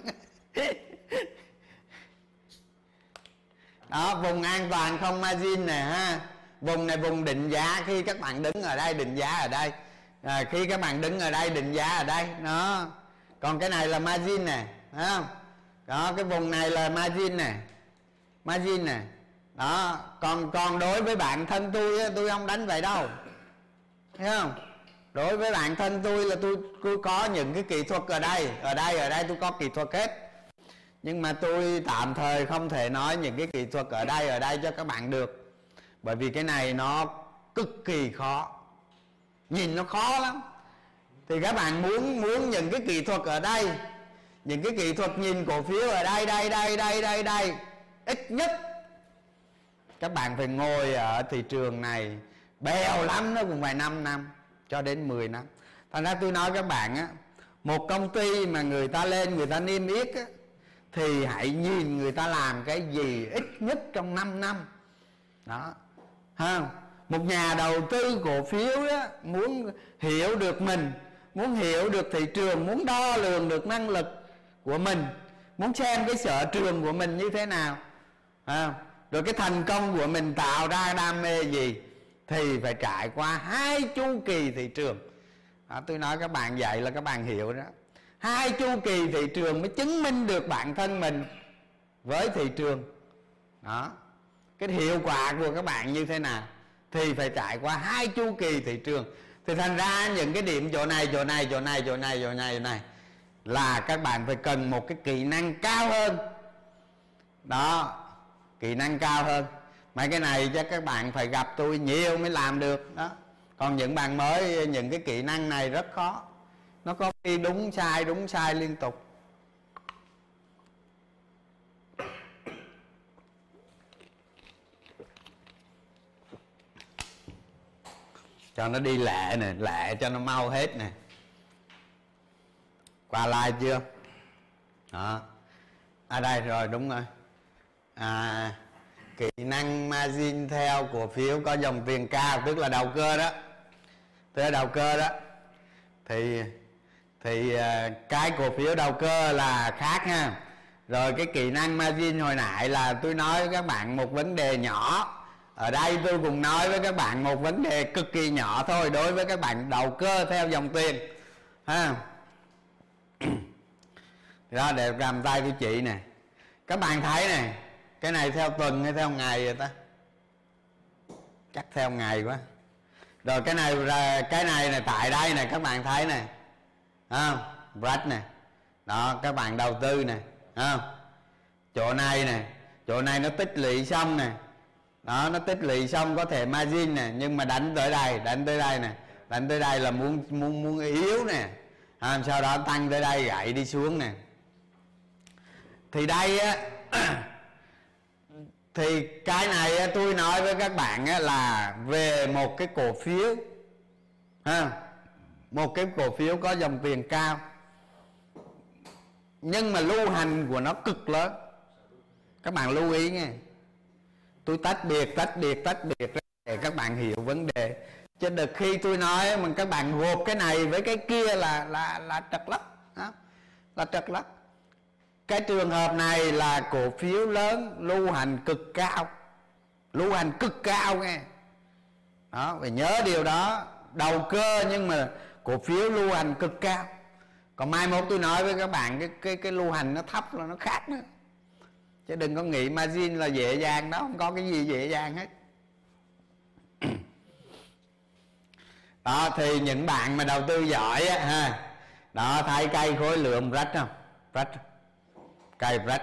Đó vùng an toàn không margin nè ha, vùng này vùng định giá, khi các bạn đứng ở đây định giá ở đây, à, khi các bạn đứng ở đây định giá ở đây nó. Còn cái này là margin nè, thấy không? Đó cái vùng này là margin nè, margin nè. Đó còn còn đối với bản thân tôi tôi không đánh vậy đâu, thấy không? Đối với bản thân tôi là tôi, tôi có những cái kỹ thuật ở đây, ở đây, ở đây tôi có kỹ thuật hết. Nhưng mà tôi tạm thời không thể nói những cái kỹ thuật ở đây, ở đây cho các bạn được. Bởi vì cái này nó cực kỳ khó. Nhìn nó khó lắm. Thì các bạn muốn muốn những cái kỹ thuật ở đây, những cái kỹ thuật nhìn cổ phiếu ở đây, đây, đây, đây, đây, đây, ít nhất các bạn phải ngồi ở thị trường này bèo lắm nó cũng phải năm năm cho đến mười năm. Thành ra tôi nói các bạn á, một công ty mà người ta lên người ta niêm yết á, thì hãy nhìn người ta làm cái gì ít nhất trong năm năm. Đó ha. Một nhà đầu tư cổ phiếu á, muốn hiểu được mình, muốn hiểu được thị trường, muốn đo lường được năng lực của mình, muốn xem cái sở trường của mình như thế nào, ha. Rồi cái thành công của mình tạo ra đam mê gì, thì phải trải qua hai chu kỳ thị trường. À, tôi nói các bạn vậy là các bạn hiểu đó. Hai chu kỳ thị trường mới chứng minh được bản thân mình với thị trường. Đó. Cái hiệu quả của các bạn như thế nào thì phải trải qua hai chu kỳ thị trường. Thì thành ra những cái điểm chỗ này, chỗ này, chỗ này, chỗ này, chỗ này, chỗ này là các bạn phải cần một cái kỹ năng cao hơn. Đó, kỹ năng cao hơn. Mấy cái này chắc các bạn phải gặp tôi nhiều mới làm được đó. Còn những bạn mới, những cái kỹ năng này rất khó. Nó có khi đúng sai, đúng sai liên tục. Cho nó đi lẹ nè, lẹ cho nó mau hết nè. Qua like chưa? Đó. À đây rồi, đúng rồi. À... Kỹ năng margin theo cổ phiếu có dòng tiền cao, tức là đầu cơ đó, tức là đầu cơ đó thì thì cái cổ phiếu đầu cơ là khác ha. Rồi cái kỹ năng margin hồi nãy là tôi nói các bạn một vấn đề nhỏ, ở đây tôi cũng nói với các bạn một vấn đề cực kỳ nhỏ thôi đối với các bạn đầu cơ theo dòng tiền ha. Đó để làm tay của chị nè, các bạn thấy nè. Cái này theo tuần hay theo ngày vậy ta? Chắc theo ngày quá. Rồi cái này là cái này là tại đây nè, các bạn thấy nè. Không? À, Brad nè. Đó, các bạn đầu tư nè, không? À, chỗ này nè, chỗ này nó tích lũy xong nè. Đó, nó tích lũy xong có thể margin nè, nhưng mà đánh tới đây, đánh tới đây nè, đánh tới đây là muốn muốn muốn yếu nè. À, sau đó tăng tới đây gãy đi xuống nè. Thì đây á thì cái này tôi nói với các bạn là về một cái cổ phiếu ha, một cái cổ phiếu có dòng tiền cao, nhưng mà lưu hành của nó cực lớn. Các bạn lưu ý nghe, tôi tách biệt tách biệt tách biệt để các bạn hiểu vấn đề, chứ được khi tôi nói mà các bạn gộp cái này với cái kia là là là trật lắc, là trật lắc. Cái trường hợp này là cổ phiếu lớn lưu hành cực cao, lưu hành cực cao nghe. Đó, phải nhớ điều đó, đầu cơ nhưng mà cổ phiếu lưu hành cực cao. Còn mai mốt tôi nói với các bạn cái cái cái lưu hành nó thấp là nó khác nữa. Chứ đừng có nghĩ margin là dễ dàng đó, không có cái gì dễ dàng hết. Đó thì những bạn mà đầu tư giỏi á ha, đó thay cây khối lượng rách không, rách cây rách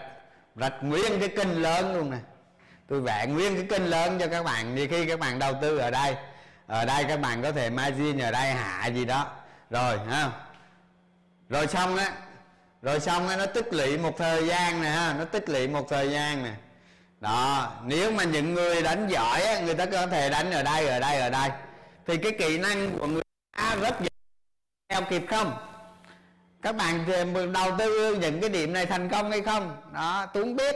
rách nguyên cái kênh lớn luôn nè. Tôi vẽ nguyên cái kênh lớn cho các bạn, thì khi các bạn đầu tư ở đây, ở đây các bạn có thể margin ở đây hạ gì đó rồi ha, rồi xong á, rồi xong á nó tích lũy một thời gian nè ha, nó tích lũy một thời gian nè. Đó, nếu mà những người đánh giỏi á, người ta có thể đánh ở đây, ở đây, ở đây, thì cái kỹ năng của người ta rất dễ theo kịp không? Các bạn đầu tư những cái điểm này thành công hay không? Đó, tôi không biết.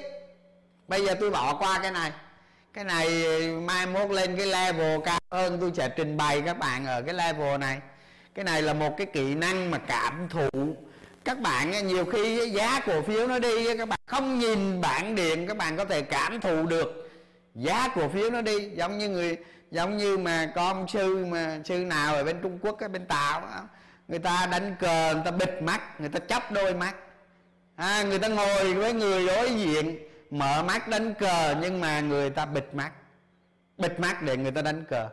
Bây giờ tôi bỏ qua cái này. Cái này mai mốt lên cái level cao hơn tôi sẽ trình bày các bạn ở cái level này. Cái này là một cái kỹ năng mà cảm thụ. Các bạn nhiều khi giá cổ phiếu nó đi, các bạn không nhìn bảng điện, các bạn có thể cảm thụ được giá cổ phiếu nó đi. Giống như người, giống như mà con sư mà sư nào ở bên Trung Quốc, ở bên Tàu, người ta đánh cờ, người ta bịt mắt, người ta chắp đôi mắt, à, người ta ngồi với người đối diện mở mắt đánh cờ, nhưng mà người ta bịt mắt, bịt mắt để người ta đánh cờ.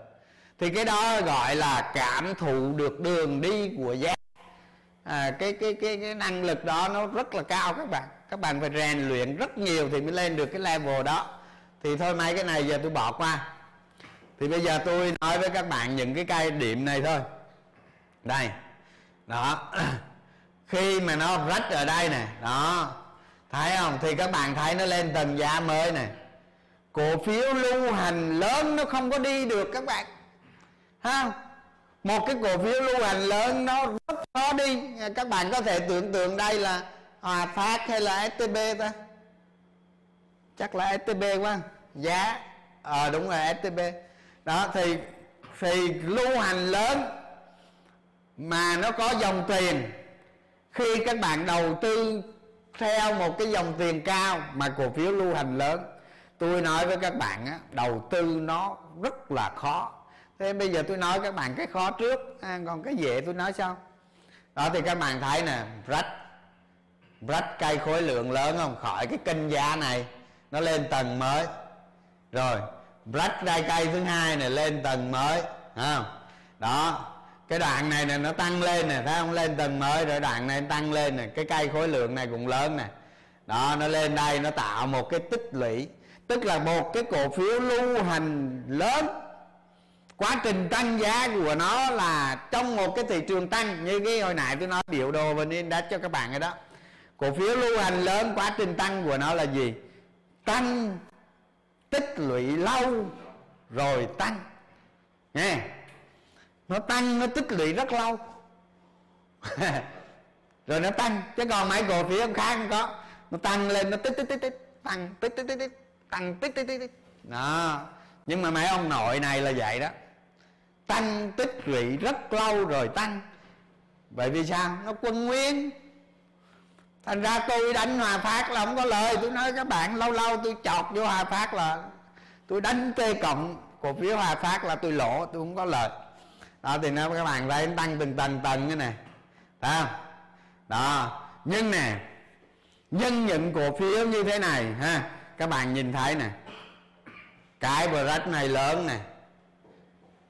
Thì cái đó gọi là cảm thụ được đường đi của giá. À, cái, cái, cái, cái năng lực đó nó rất là cao các bạn. Các bạn phải rèn luyện rất nhiều thì mới lên được cái level đó. Thì thôi mấy cái này giờ tôi bỏ qua. Thì bây giờ tôi nói với các bạn những cái cây điểm này thôi. Đây. Đó. Khi mà nó rách ở đây nè. Đó. Thấy không? Thì các bạn thấy nó lên tầng giá mới nè. Cổ phiếu lưu hành lớn nó không có đi được các bạn. Ha? Một cái cổ phiếu lưu hành lớn nó rất khó đi. Các bạn có thể tưởng tượng đây là Hòa Phát hay là ét tê bê ta? Chắc là ét tê bê quá. Giá. Ờ đúng rồi, ét tê bê. Đó thì, thì lưu hành lớn mà nó có dòng tiền. Khi các bạn đầu tư theo một cái dòng tiền cao mà cổ phiếu lưu hành lớn, tôi nói với các bạn á, đầu tư nó rất là khó. Thế bây giờ tôi nói các bạn cái khó trước, à, còn cái dễ tôi nói sau. Đó thì các bạn thấy nè, rách rách cây khối lượng lớn không, khỏi cái kênh giá này nó lên tầng mới. Rồi rách ra cây thứ hai này lên tầng mới, thấy không? Đó, cái đoạn này nè nó tăng lên nè, thấy không, lên tầng mới. Rồi đoạn này tăng lên nè, cái cây khối lượng này cũng lớn nè. Đó, nó lên đây nó tạo một cái tích lũy, tức là một cái cổ phiếu lưu hành lớn, quá trình tăng giá của nó là trong một cái thị trường tăng. Như cái hồi nãy tôi nói biểu đồ và index cho các bạn rồi đó. Cổ phiếu lưu hành lớn quá trình tăng của nó là gì? Tăng, tích lũy lâu rồi tăng nghe. Nó tăng, nó tích lũy rất lâu rồi nó tăng. Chứ còn mấy cổ phiếu khác không có. Nó tăng lên, nó tích tích tích tích, tăng tích tích tích tích, tăng tích tích tích tích. Đó. Nhưng mà mấy ông nội này là vậy đó. Tăng tích lũy rất lâu rồi tăng. Bởi vì sao? Nó quân nguyên. Thành ra tôi đánh Hòa Phát là không có lời. Tôi nói các bạn, lâu lâu tôi chọt vô Hòa Phát là tôi đánh T cộng cổ phiếu Hòa Phát là tôi lỗ, tôi không có lời. Đó thì nó các bạn thấy tăng từng tầng tầng như này, thấy không? Đó. Nhưng nè, nhân những cổ phiếu như thế này ha, các bạn nhìn thấy nè, cái rách này lớn nè,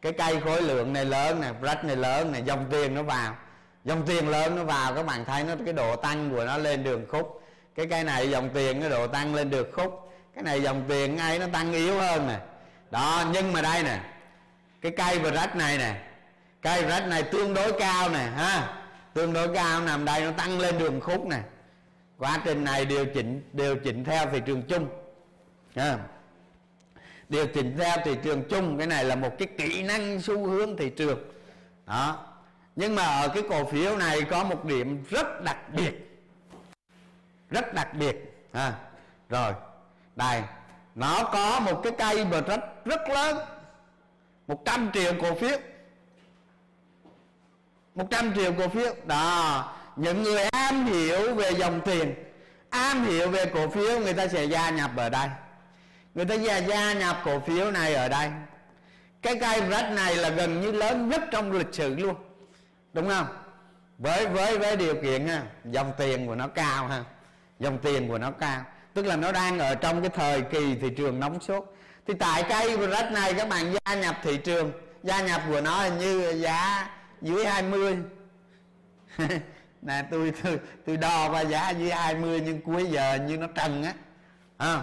cái cây khối lượng này lớn nè, rách này lớn nè, dòng tiền nó vào, dòng tiền lớn nó vào. Các bạn thấy nó cái độ tăng của nó lên đường khúc. Cái cây này dòng tiền nó độ tăng lên đường khúc, cái này dòng tiền ngay nó tăng yếu hơn nè. Đó, nhưng mà đây nè, cái cây rách này nè, cây rách này tương đối cao nè ha, tương đối cao nằm đây, nó tăng lên đường khúc nè. Quá trình này điều chỉnh điều chỉnh theo thị trường chung ha. Điều chỉnh theo thị trường chung, cái này là một cái kỹ năng xu hướng thị trường. Đó. Nhưng mà ở cái cổ phiếu này có một điểm rất đặc biệt. Rất đặc biệt. À, rồi. Đây. Nó có một cái cây bờ rất, rất lớn. một trăm triệu cổ phiếu. một trăm triệu cổ phiếu. Đó. Những người am hiểu về dòng tiền, am hiểu về cổ phiếu, người ta sẽ gia nhập ở đây. Người ta gia, gia nhập cổ phiếu này ở đây. Cái cây rách này là gần như lớn nhất trong lịch sử luôn, đúng không? Với với với điều kiện ha, dòng tiền của nó cao ha, dòng tiền của nó cao, tức là nó đang ở trong cái thời kỳ thị trường nóng sốt. Thì tại cây rách này các bạn gia nhập thị trường, gia nhập của nó hình như giá dưới hai mươi. Nè tôi, tôi tôi đo qua giá dưới hai mươi nhưng cuối giờ như nó trần á, à,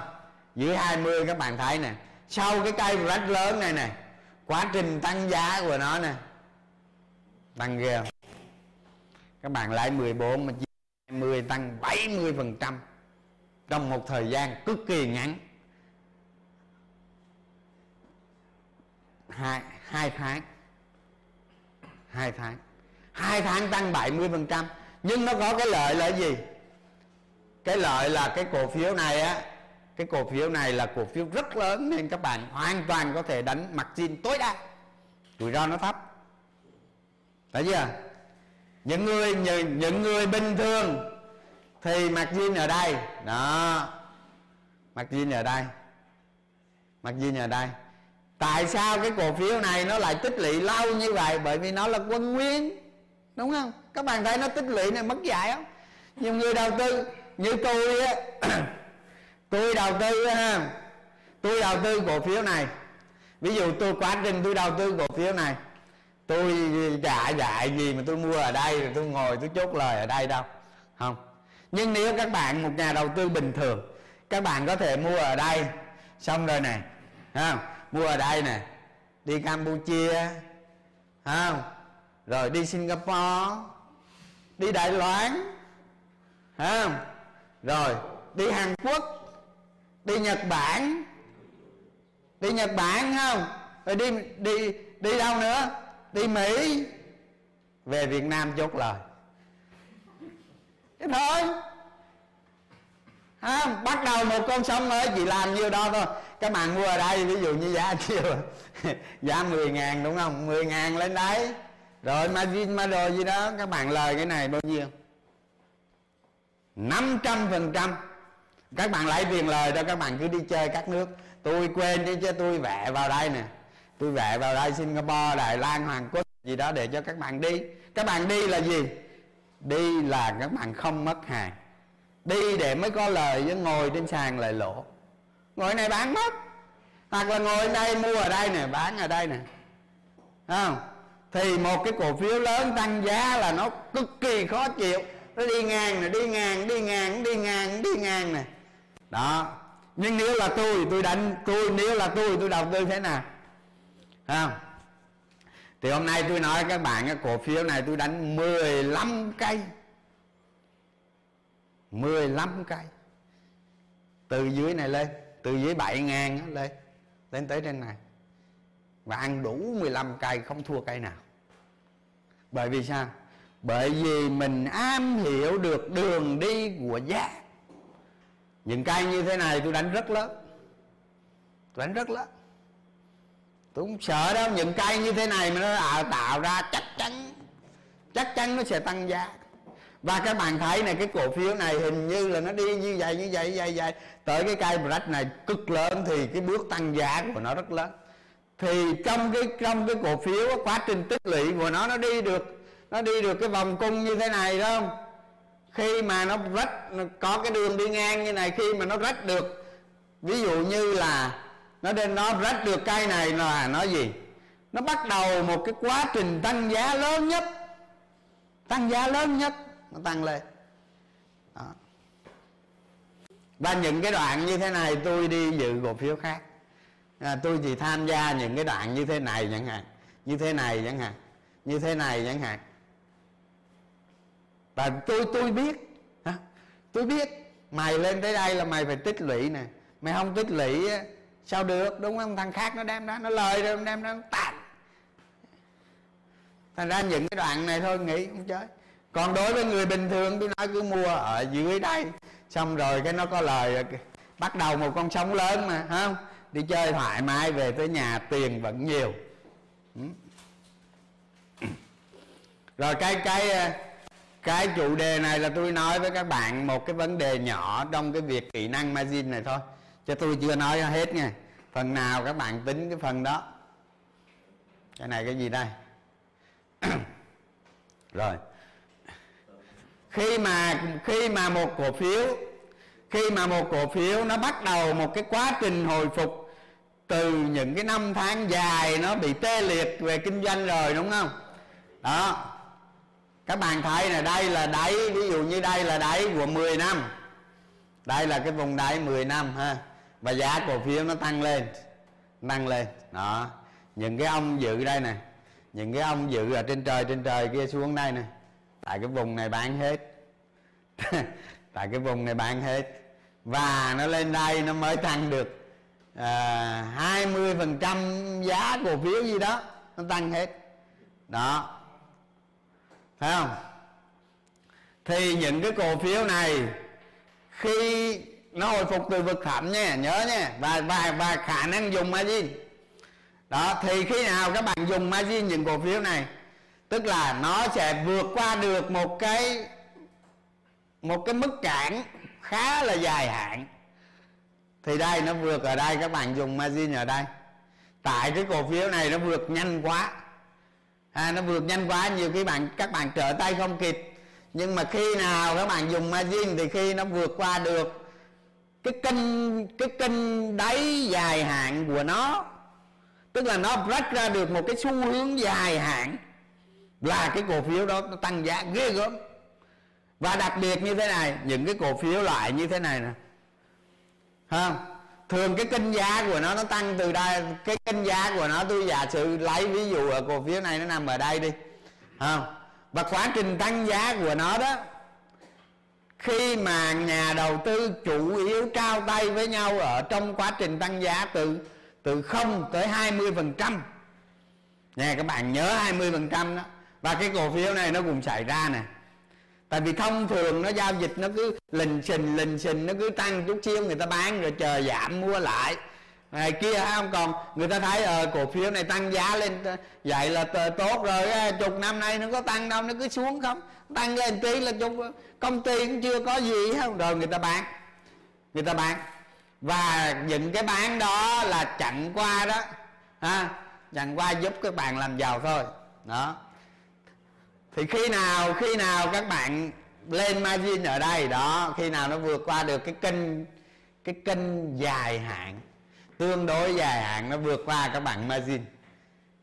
dưới hai mươi các bạn thấy nè. Sau cái cây rất lớn này nè, quá trình tăng giá của nó nè, tăng ghê không? Các bạn lấy mười bốn mà chia hai mươi tăng bảy mươi phần trăm trong một thời gian cực kỳ ngắn, hai hai tháng, hai tháng, hai tháng tăng bảy mươi phần trăm. Nhưng nó có cái lợi là gì? Cái lợi là cái cổ phiếu này á, cái cổ phiếu này là cổ phiếu rất lớn nên các bạn hoàn toàn có thể đánh margin tối đa, rủi ro nó thấp, thấy chưa? Những người những, những người bình thường thì margin ở đây đó, margin ở đây, margin ở đây. Tại sao cái cổ phiếu này nó lại tích lũy lâu như vậy? Bởi vì nó là quân nguyên, đúng không? Các bạn thấy nó tích lũy này mất dạy không? Nhiều người đầu tư như tôi á, tôi đầu tư ha, tôi đầu tư cổ phiếu này, ví dụ tôi quá trình tôi đầu tư cổ phiếu này, tôi trả dạy gì mà tôi mua ở đây rồi tôi ngồi tôi chốt lời ở đây đâu, không. Nhưng nếu các bạn một nhà đầu tư bình thường, các bạn có thể mua ở đây, xong rồi này, không? Mua ở đây nè, đi Campuchia, không? Rồi đi Singapore, đi Đài Loan, không? Rồi đi Hàn Quốc, đi Nhật Bản, đi Nhật Bản không? Rồi đi đi đi đâu nữa? Đi Mỹ, về Việt Nam chốt lời. Thế thôi. À, bắt đầu một con sóng mới, chỉ làm nhiêu đó thôi. Các bạn mua ở đây ví dụ như giá chiều giá mười ngàn đúng không, mười ngàn lên đấy, rồi margin mà đồ gì đó, các bạn lời cái này bao nhiêu, năm trăm phần trăm. Các bạn lấy tiền lời đó, các bạn cứ đi chơi các nước. Tôi quên đi chứ tôi vẽ vào đây nè, tôi vẽ vào đây Singapore, Đài Loan, Hàn Quốc gì đó để cho các bạn đi. Các bạn đi là gì? Đi là các bạn không mất hàng, đi để mới có lời, chứ ngồi trên sàn lại lỗ, ngồi này bán mất, hoặc là ngồi đây mua ở đây nè, bán ở đây nè, không? Thì một cái cổ phiếu lớn tăng giá là nó cực kỳ khó chịu, nó đi ngang nè, đi ngang, đi ngang, đi ngang, đi ngang nè, đó. Nhưng nếu là tôi, tôi đánh, tôi nếu là tôi, tôi đầu tư thế nào, không? Thì hôm nay tôi nói các bạn cái cổ phiếu này tôi đánh mười lăm cây. mười lăm cây từ dưới này lên, từ dưới bảy ngàn lên lên tới trên này, và ăn đủ mười lăm cây, không thua cây nào. Bởi vì sao? Bởi vì mình am hiểu được đường đi của giá. Những cây như thế này tôi đánh rất lớn, tôi đánh rất lớn, tôi không sợ đâu. Những cây như thế này mà nó tạo ra chắc chắn chắc chắn nó sẽ tăng giá. Và các bạn thấy này, cái cổ phiếu này hình như là nó đi như vậy, như vậy, như vậy, như vậy. Tới cái cây break này cực lớn thì cái bước tăng giá của nó rất lớn. Thì trong cái trong cái cổ phiếu đó, quá trình tích lũy của nó nó đi được nó đi được cái vòng cung như thế này đúng không? Khi mà nó break, nó có cái đường đi ngang như này, khi mà nó break được, ví dụ như là nó đến nó break được cây này là nó gì? Nó bắt đầu một cái quá trình tăng giá lớn nhất, tăng giá lớn nhất. Nó tăng lên đó. Và những cái đoạn như thế này tôi đi dự cổ phiếu khác, à, tôi chỉ tham gia những cái đoạn như thế này chẳng hạn, như thế này chẳng hạn, như thế này chẳng hạn. Và tôi tôi biết hả? Tôi biết mày lên tới đây là mày phải tích lũy nè, mày không tích lũy sao được, đúng không? Thằng khác nó đem ra nó lời rồi, nó đem ra nó tạt. Thành ra những cái đoạn này thôi nghĩ không chơi. Còn đối với người bình thường tôi nói cứ mua ở dưới đây, xong rồi cái nó có lời, bắt đầu một con sóng lớn mà, không? Đi chơi thoải mái, về tới nhà tiền vẫn nhiều. Rồi cái cái cái chủ đề này là tôi nói với các bạn một cái vấn đề nhỏ trong cái việc kỹ năng margin này thôi, chứ tôi chưa nói hết nha. Phần nào các bạn tính cái phần đó. Cái này cái gì đây? Rồi khi mà khi mà một cổ phiếu khi mà một cổ phiếu nó bắt đầu một cái quá trình hồi phục từ những cái năm tháng dài nó bị tê liệt về kinh doanh rồi, đúng không? Đó, các bạn thấy là đây là đáy, ví dụ như đây là đáy của mười năm, đây là cái vùng đáy mười năm ha, và giá cổ phiếu nó tăng lên, tăng lên đó. Những cái ông giữ đây nè, những cái ông giữ ở trên trời, trên trời kia xuống đây nè, tại cái vùng này bán hết tại cái vùng này bán hết, và nó lên đây nó mới tăng được à, hai mươi phần trăm giá cổ phiếu gì đó, nó tăng hết đó, thấy không? Thì những cái cổ phiếu này khi nó hồi phục từ vực thẳm nha, nhớ nha, và và và khả năng dùng margin đó, thì khi nào các bạn dùng margin những cổ phiếu này, tức là nó sẽ vượt qua được một cái một cái mức cản khá là dài hạn. Thì đây nó vượt ở đây, các bạn dùng margin ở đây, tại cái cổ phiếu này nó vượt nhanh quá à, nó vượt nhanh quá, nhiều khi bạn các bạn trở tay không kịp. Nhưng mà khi nào các bạn dùng margin thì khi nó vượt qua được cái kênh cái kênh đáy dài hạn của nó, tức là nó break ra được một cái xu hướng dài hạn, là cái cổ phiếu đó nó tăng giá ghê gớm. Và đặc biệt như thế này, những cái cổ phiếu loại như thế này nè, thường cái kênh giá của nó nó tăng từ đây, cái kênh giá của nó, tôi giả sử lấy ví dụ ở cổ phiếu này nó nằm ở đây đi, không? Và quá trình tăng giá của nó đó, khi mà nhà đầu tư chủ yếu trao tay với nhau ở trong quá trình tăng giá từ từ không tới hai mươi phần trăm nha, các bạn nhớ hai mươi phần trăm đó. Và cái cổ phiếu này nó cũng xảy ra nè, tại vì thông thường nó giao dịch nó cứ lình xình lình xình, nó cứ tăng chút xíu người ta bán, rồi chờ giảm mua lại này kia, hay không? Còn người ta thấy ờ, cổ phiếu này tăng giá lên vậy là tốt rồi, chục năm nay nó có tăng đâu, nó cứ xuống không, tăng lên tí là chục, công ty cũng chưa có gì không, rồi người ta bán, người ta bán. Và những cái bán đó là chặn qua đó ha, chặn qua giúp các bạn làm giàu thôi đó. Thì khi nào khi nào các bạn lên margin ở đây đó, khi nào nó vượt qua được cái kênh cái kênh dài hạn, tương đối dài hạn, nó vượt qua các bạn margin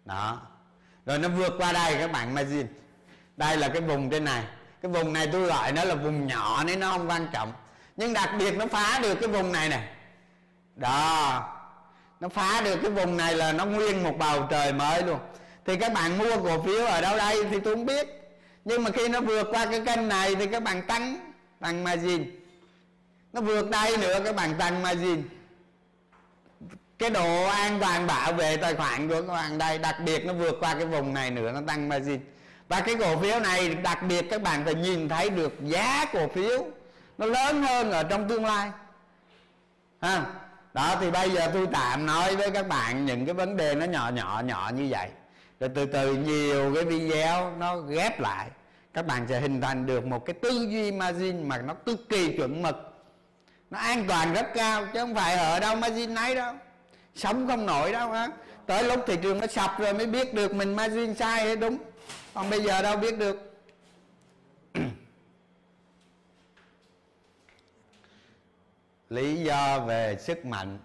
đó, rồi nó vượt qua đây các bạn margin. Đây là cái vùng trên này, cái vùng này tôi gọi nó là vùng nhỏ nên nó không quan trọng, nhưng đặc biệt nó phá được cái vùng này nè đó, nó phá được cái vùng này là nó nguyên một bầu trời mới luôn. Thì các bạn mua cổ phiếu ở đâu đây thì tôi không biết, nhưng mà khi nó vượt qua cái kênh này thì các bạn tăng tăng margin, nó vượt đây nữa các bạn tăng margin. Cái độ an toàn bảo vệ tài khoản của các bạn đây, đặc biệt nó vượt qua cái vùng này nữa, nó tăng margin. Và cái cổ phiếu này đặc biệt các bạn phải nhìn thấy được giá cổ phiếu nó lớn hơn ở trong tương lai ha. Đó, thì bây giờ tôi tạm nói với các bạn những cái vấn đề nó nhỏ nhỏ nhỏ như vậy, rồi từ từ nhiều cái video nó ghép lại, các bạn sẽ hình thành được một cái tư duy margin mà nó cực kỳ chuẩn mực, nó an toàn rất cao, chứ không phải ở đâu margin nấy đâu, sống không nổi đâu ha. Tới lúc thị trường nó sập rồi mới biết được mình margin sai hay đúng, còn bây giờ đâu biết được. Lý do về sức mạnh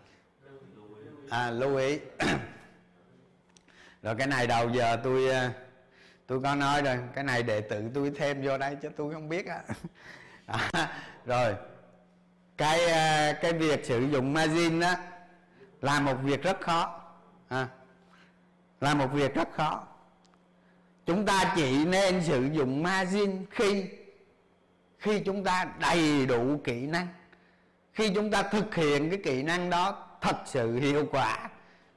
à, lưu ý rồi cái này đầu giờ tôi tôi có nói rồi, cái này đệ tử tôi thêm vô đây chứ tôi không biết á. Rồi cái cái việc sử dụng margin đó là một việc rất khó à, là một việc rất khó. Chúng ta chỉ nên sử dụng margin khi khi chúng ta đầy đủ kỹ năng, khi chúng ta thực hiện cái kỹ năng đó thật sự hiệu quả,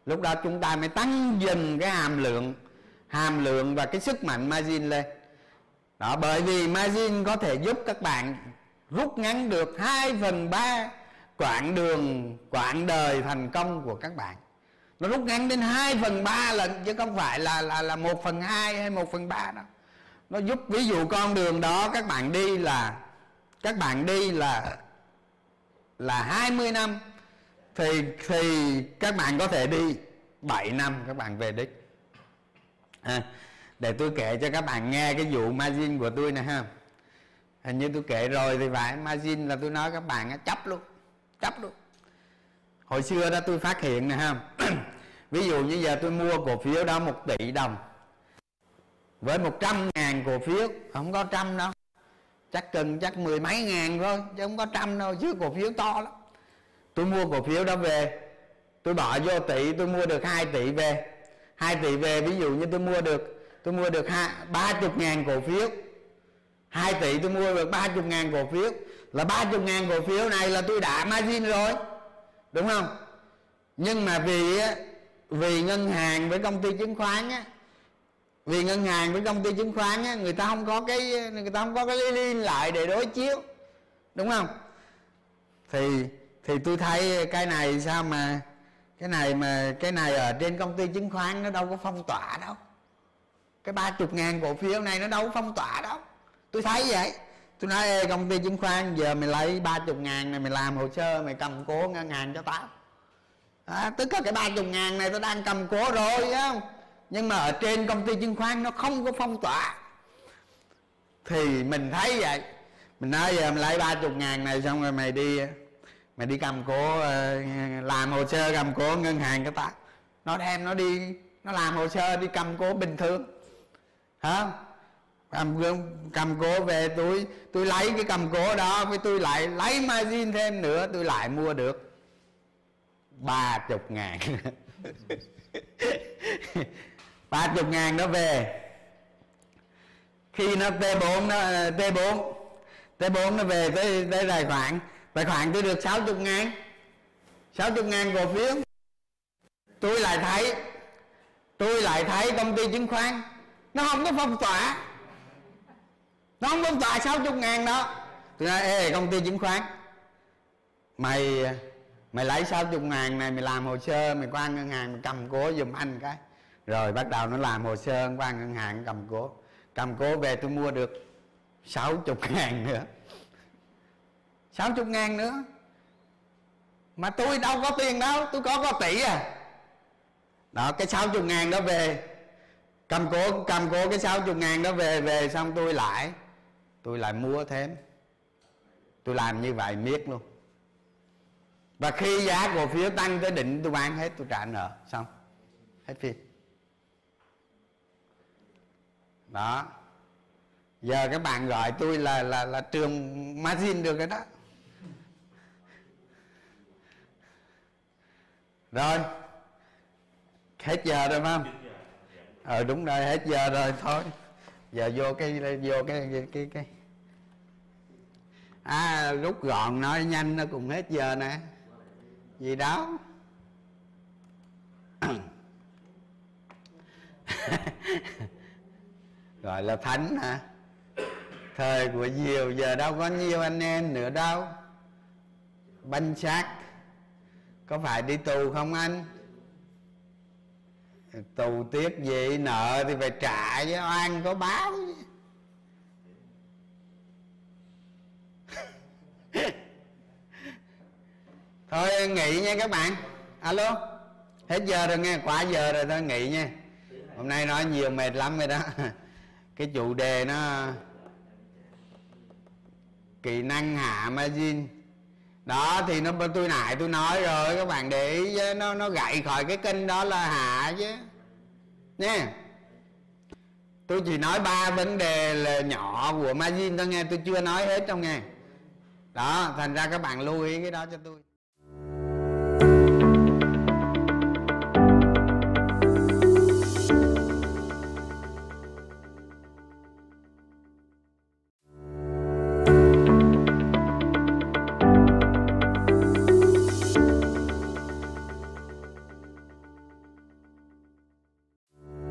lúc đó chúng ta mới tăng dần cái hàm lượng hàm lượng và cái sức mạnh margin lên đó. Bởi vì margin có thể giúp các bạn rút ngắn được hai phần ba quãng đường, quãng đời thành công của các bạn. Nó rút ngắn đến hai phần ba lần, chứ không phải là là là một phần hai hay một phần ba đâu. Nó giúp, ví dụ con đường đó các bạn đi là các bạn đi là là hai mươi năm thì thì các bạn có thể đi bảy năm các bạn về đích. À, để tôi kể cho các bạn nghe cái vụ margin của tôi nè ha. Hình như tôi kể rồi thì phải, margin là tôi nói các bạn chấp luôn, chấp luôn. Hồi xưa đó tôi phát hiện nè ha, ví dụ như giờ tôi mua cổ phiếu đó một tỷ đồng với một trăm ngàn cổ phiếu, không có trăm đâu, chắc cần chắc mười mấy ngàn thôi chứ không có trăm đâu, chứ cổ phiếu to lắm. Tôi mua cổ phiếu đó về, tôi bỏ vô tỷ, tôi mua được hai tỷ về. Hai tỷ về, ví dụ như tôi mua được tôi mua được ba mươi ngàn cổ phiếu, hai tỷ tôi mua được ba mươi ngàn cổ phiếu, là ba mươi ngàn cổ phiếu này là tôi đã margin rồi, đúng không? Nhưng mà vì vì ngân hàng với công ty chứng khoán á, vì ngân hàng với công ty chứng khoán á, người ta không có cái người ta không có cái liên lại để đối chiếu, đúng không? Thì thì tôi thấy cái này sao mà cái này mà cái này ở trên công ty chứng khoán nó đâu có phong tỏa đâu, cái ba chục ngàn cổ phiếu này nó đâu có phong tỏa đâu. Tôi thấy vậy, tôi nói ê, công ty chứng khoán giờ mày lấy ba chục ngàn này mày làm hồ sơ mày cầm cố ngân hàng cho tao. À, tức là cái ba chục ngàn này tôi đang cầm cố rồi không? Nhưng mà ở trên công ty chứng khoán nó không có phong tỏa. Thì mình thấy vậy, mình nói giờ mày lấy ba chục ngàn này xong rồi mày đi mày đi cầm cố, làm hồ sơ cầm cố ngân hàng cho tao. Nó đem nó đi, nó làm hồ sơ đi cầm cố bình thường, hả? Cầm, cầm cố về tôi tôi lấy cái cầm cố đó với tôi lại lấy margin thêm nữa, tôi lại mua được ba mươi ngàn ba mươi ngàn đó về. Khi nó tê bốn nó tê bốn tê bốn nó về tới tới tài khoản tài khoản tôi được sáu mươi ngàn sáu mươi ngàn cổ phiếu. Tôi lại thấy tôi lại thấy công ty chứng khoán nó không có phong tỏa, nó không phong tỏa sáu mươi ngàn đó. Tôi nói ê công ty chứng khoán, mày mày lấy sáu mươi ngàn này mày làm hồ sơ mày qua ngân hàng mày cầm cố giùm anh cái. Rồi bắt đầu nó làm hồ sơ qua ngân hàng cầm cố cầm cố về tôi mua được sáu mươi ngàn nữa, sáu mươi ngàn nữa. Mà tôi đâu có tiền đâu, tôi có có tỷ à. Đó, cái sáu mươi ngàn đó về, cầm cố cầm cố cái sáu mươi ngàn đó về về xong tôi lại tôi lại mua thêm. Tôi làm như vậy miết luôn. Và khi giá cổ phiếu tăng tới đỉnh tôi bán hết, tôi trả nợ xong hết phim đó. Giờ các bạn gọi tôi là là là trường margin được rồi đó. Rồi hết giờ rồi phải không? Ờ đúng rồi, hết giờ rồi, thôi giờ vô cái vô cái cái cái, cái. À, rút gọn nói nhanh nó cũng hết giờ nè gì đó. Gọi là thánh hả? Thời của Diều giờ đâu có nhiều anh em nữa đâu. Banh xác có phải đi tù không anh? Tù tiếc gì, nợ thì phải trả với oan có báo. Thôi nghỉ nha các bạn. Alo, hết giờ rồi nghe, quá giờ rồi, thôi nghỉ nha. Hôm nay nói nhiều mệt lắm rồi đó. Cái chủ đề nó kỹ năng hạ margin đó thì nó tôi nãy tôi nói rồi, các bạn để ý nó nó gậy khỏi cái kênh đó là hạ chứ nha. Tôi chỉ nói ba vấn đề là nhỏ của margin thôi nghe, tôi chưa nói hết trong nghe đó, thành ra các bạn lưu ý cái đó cho tôi.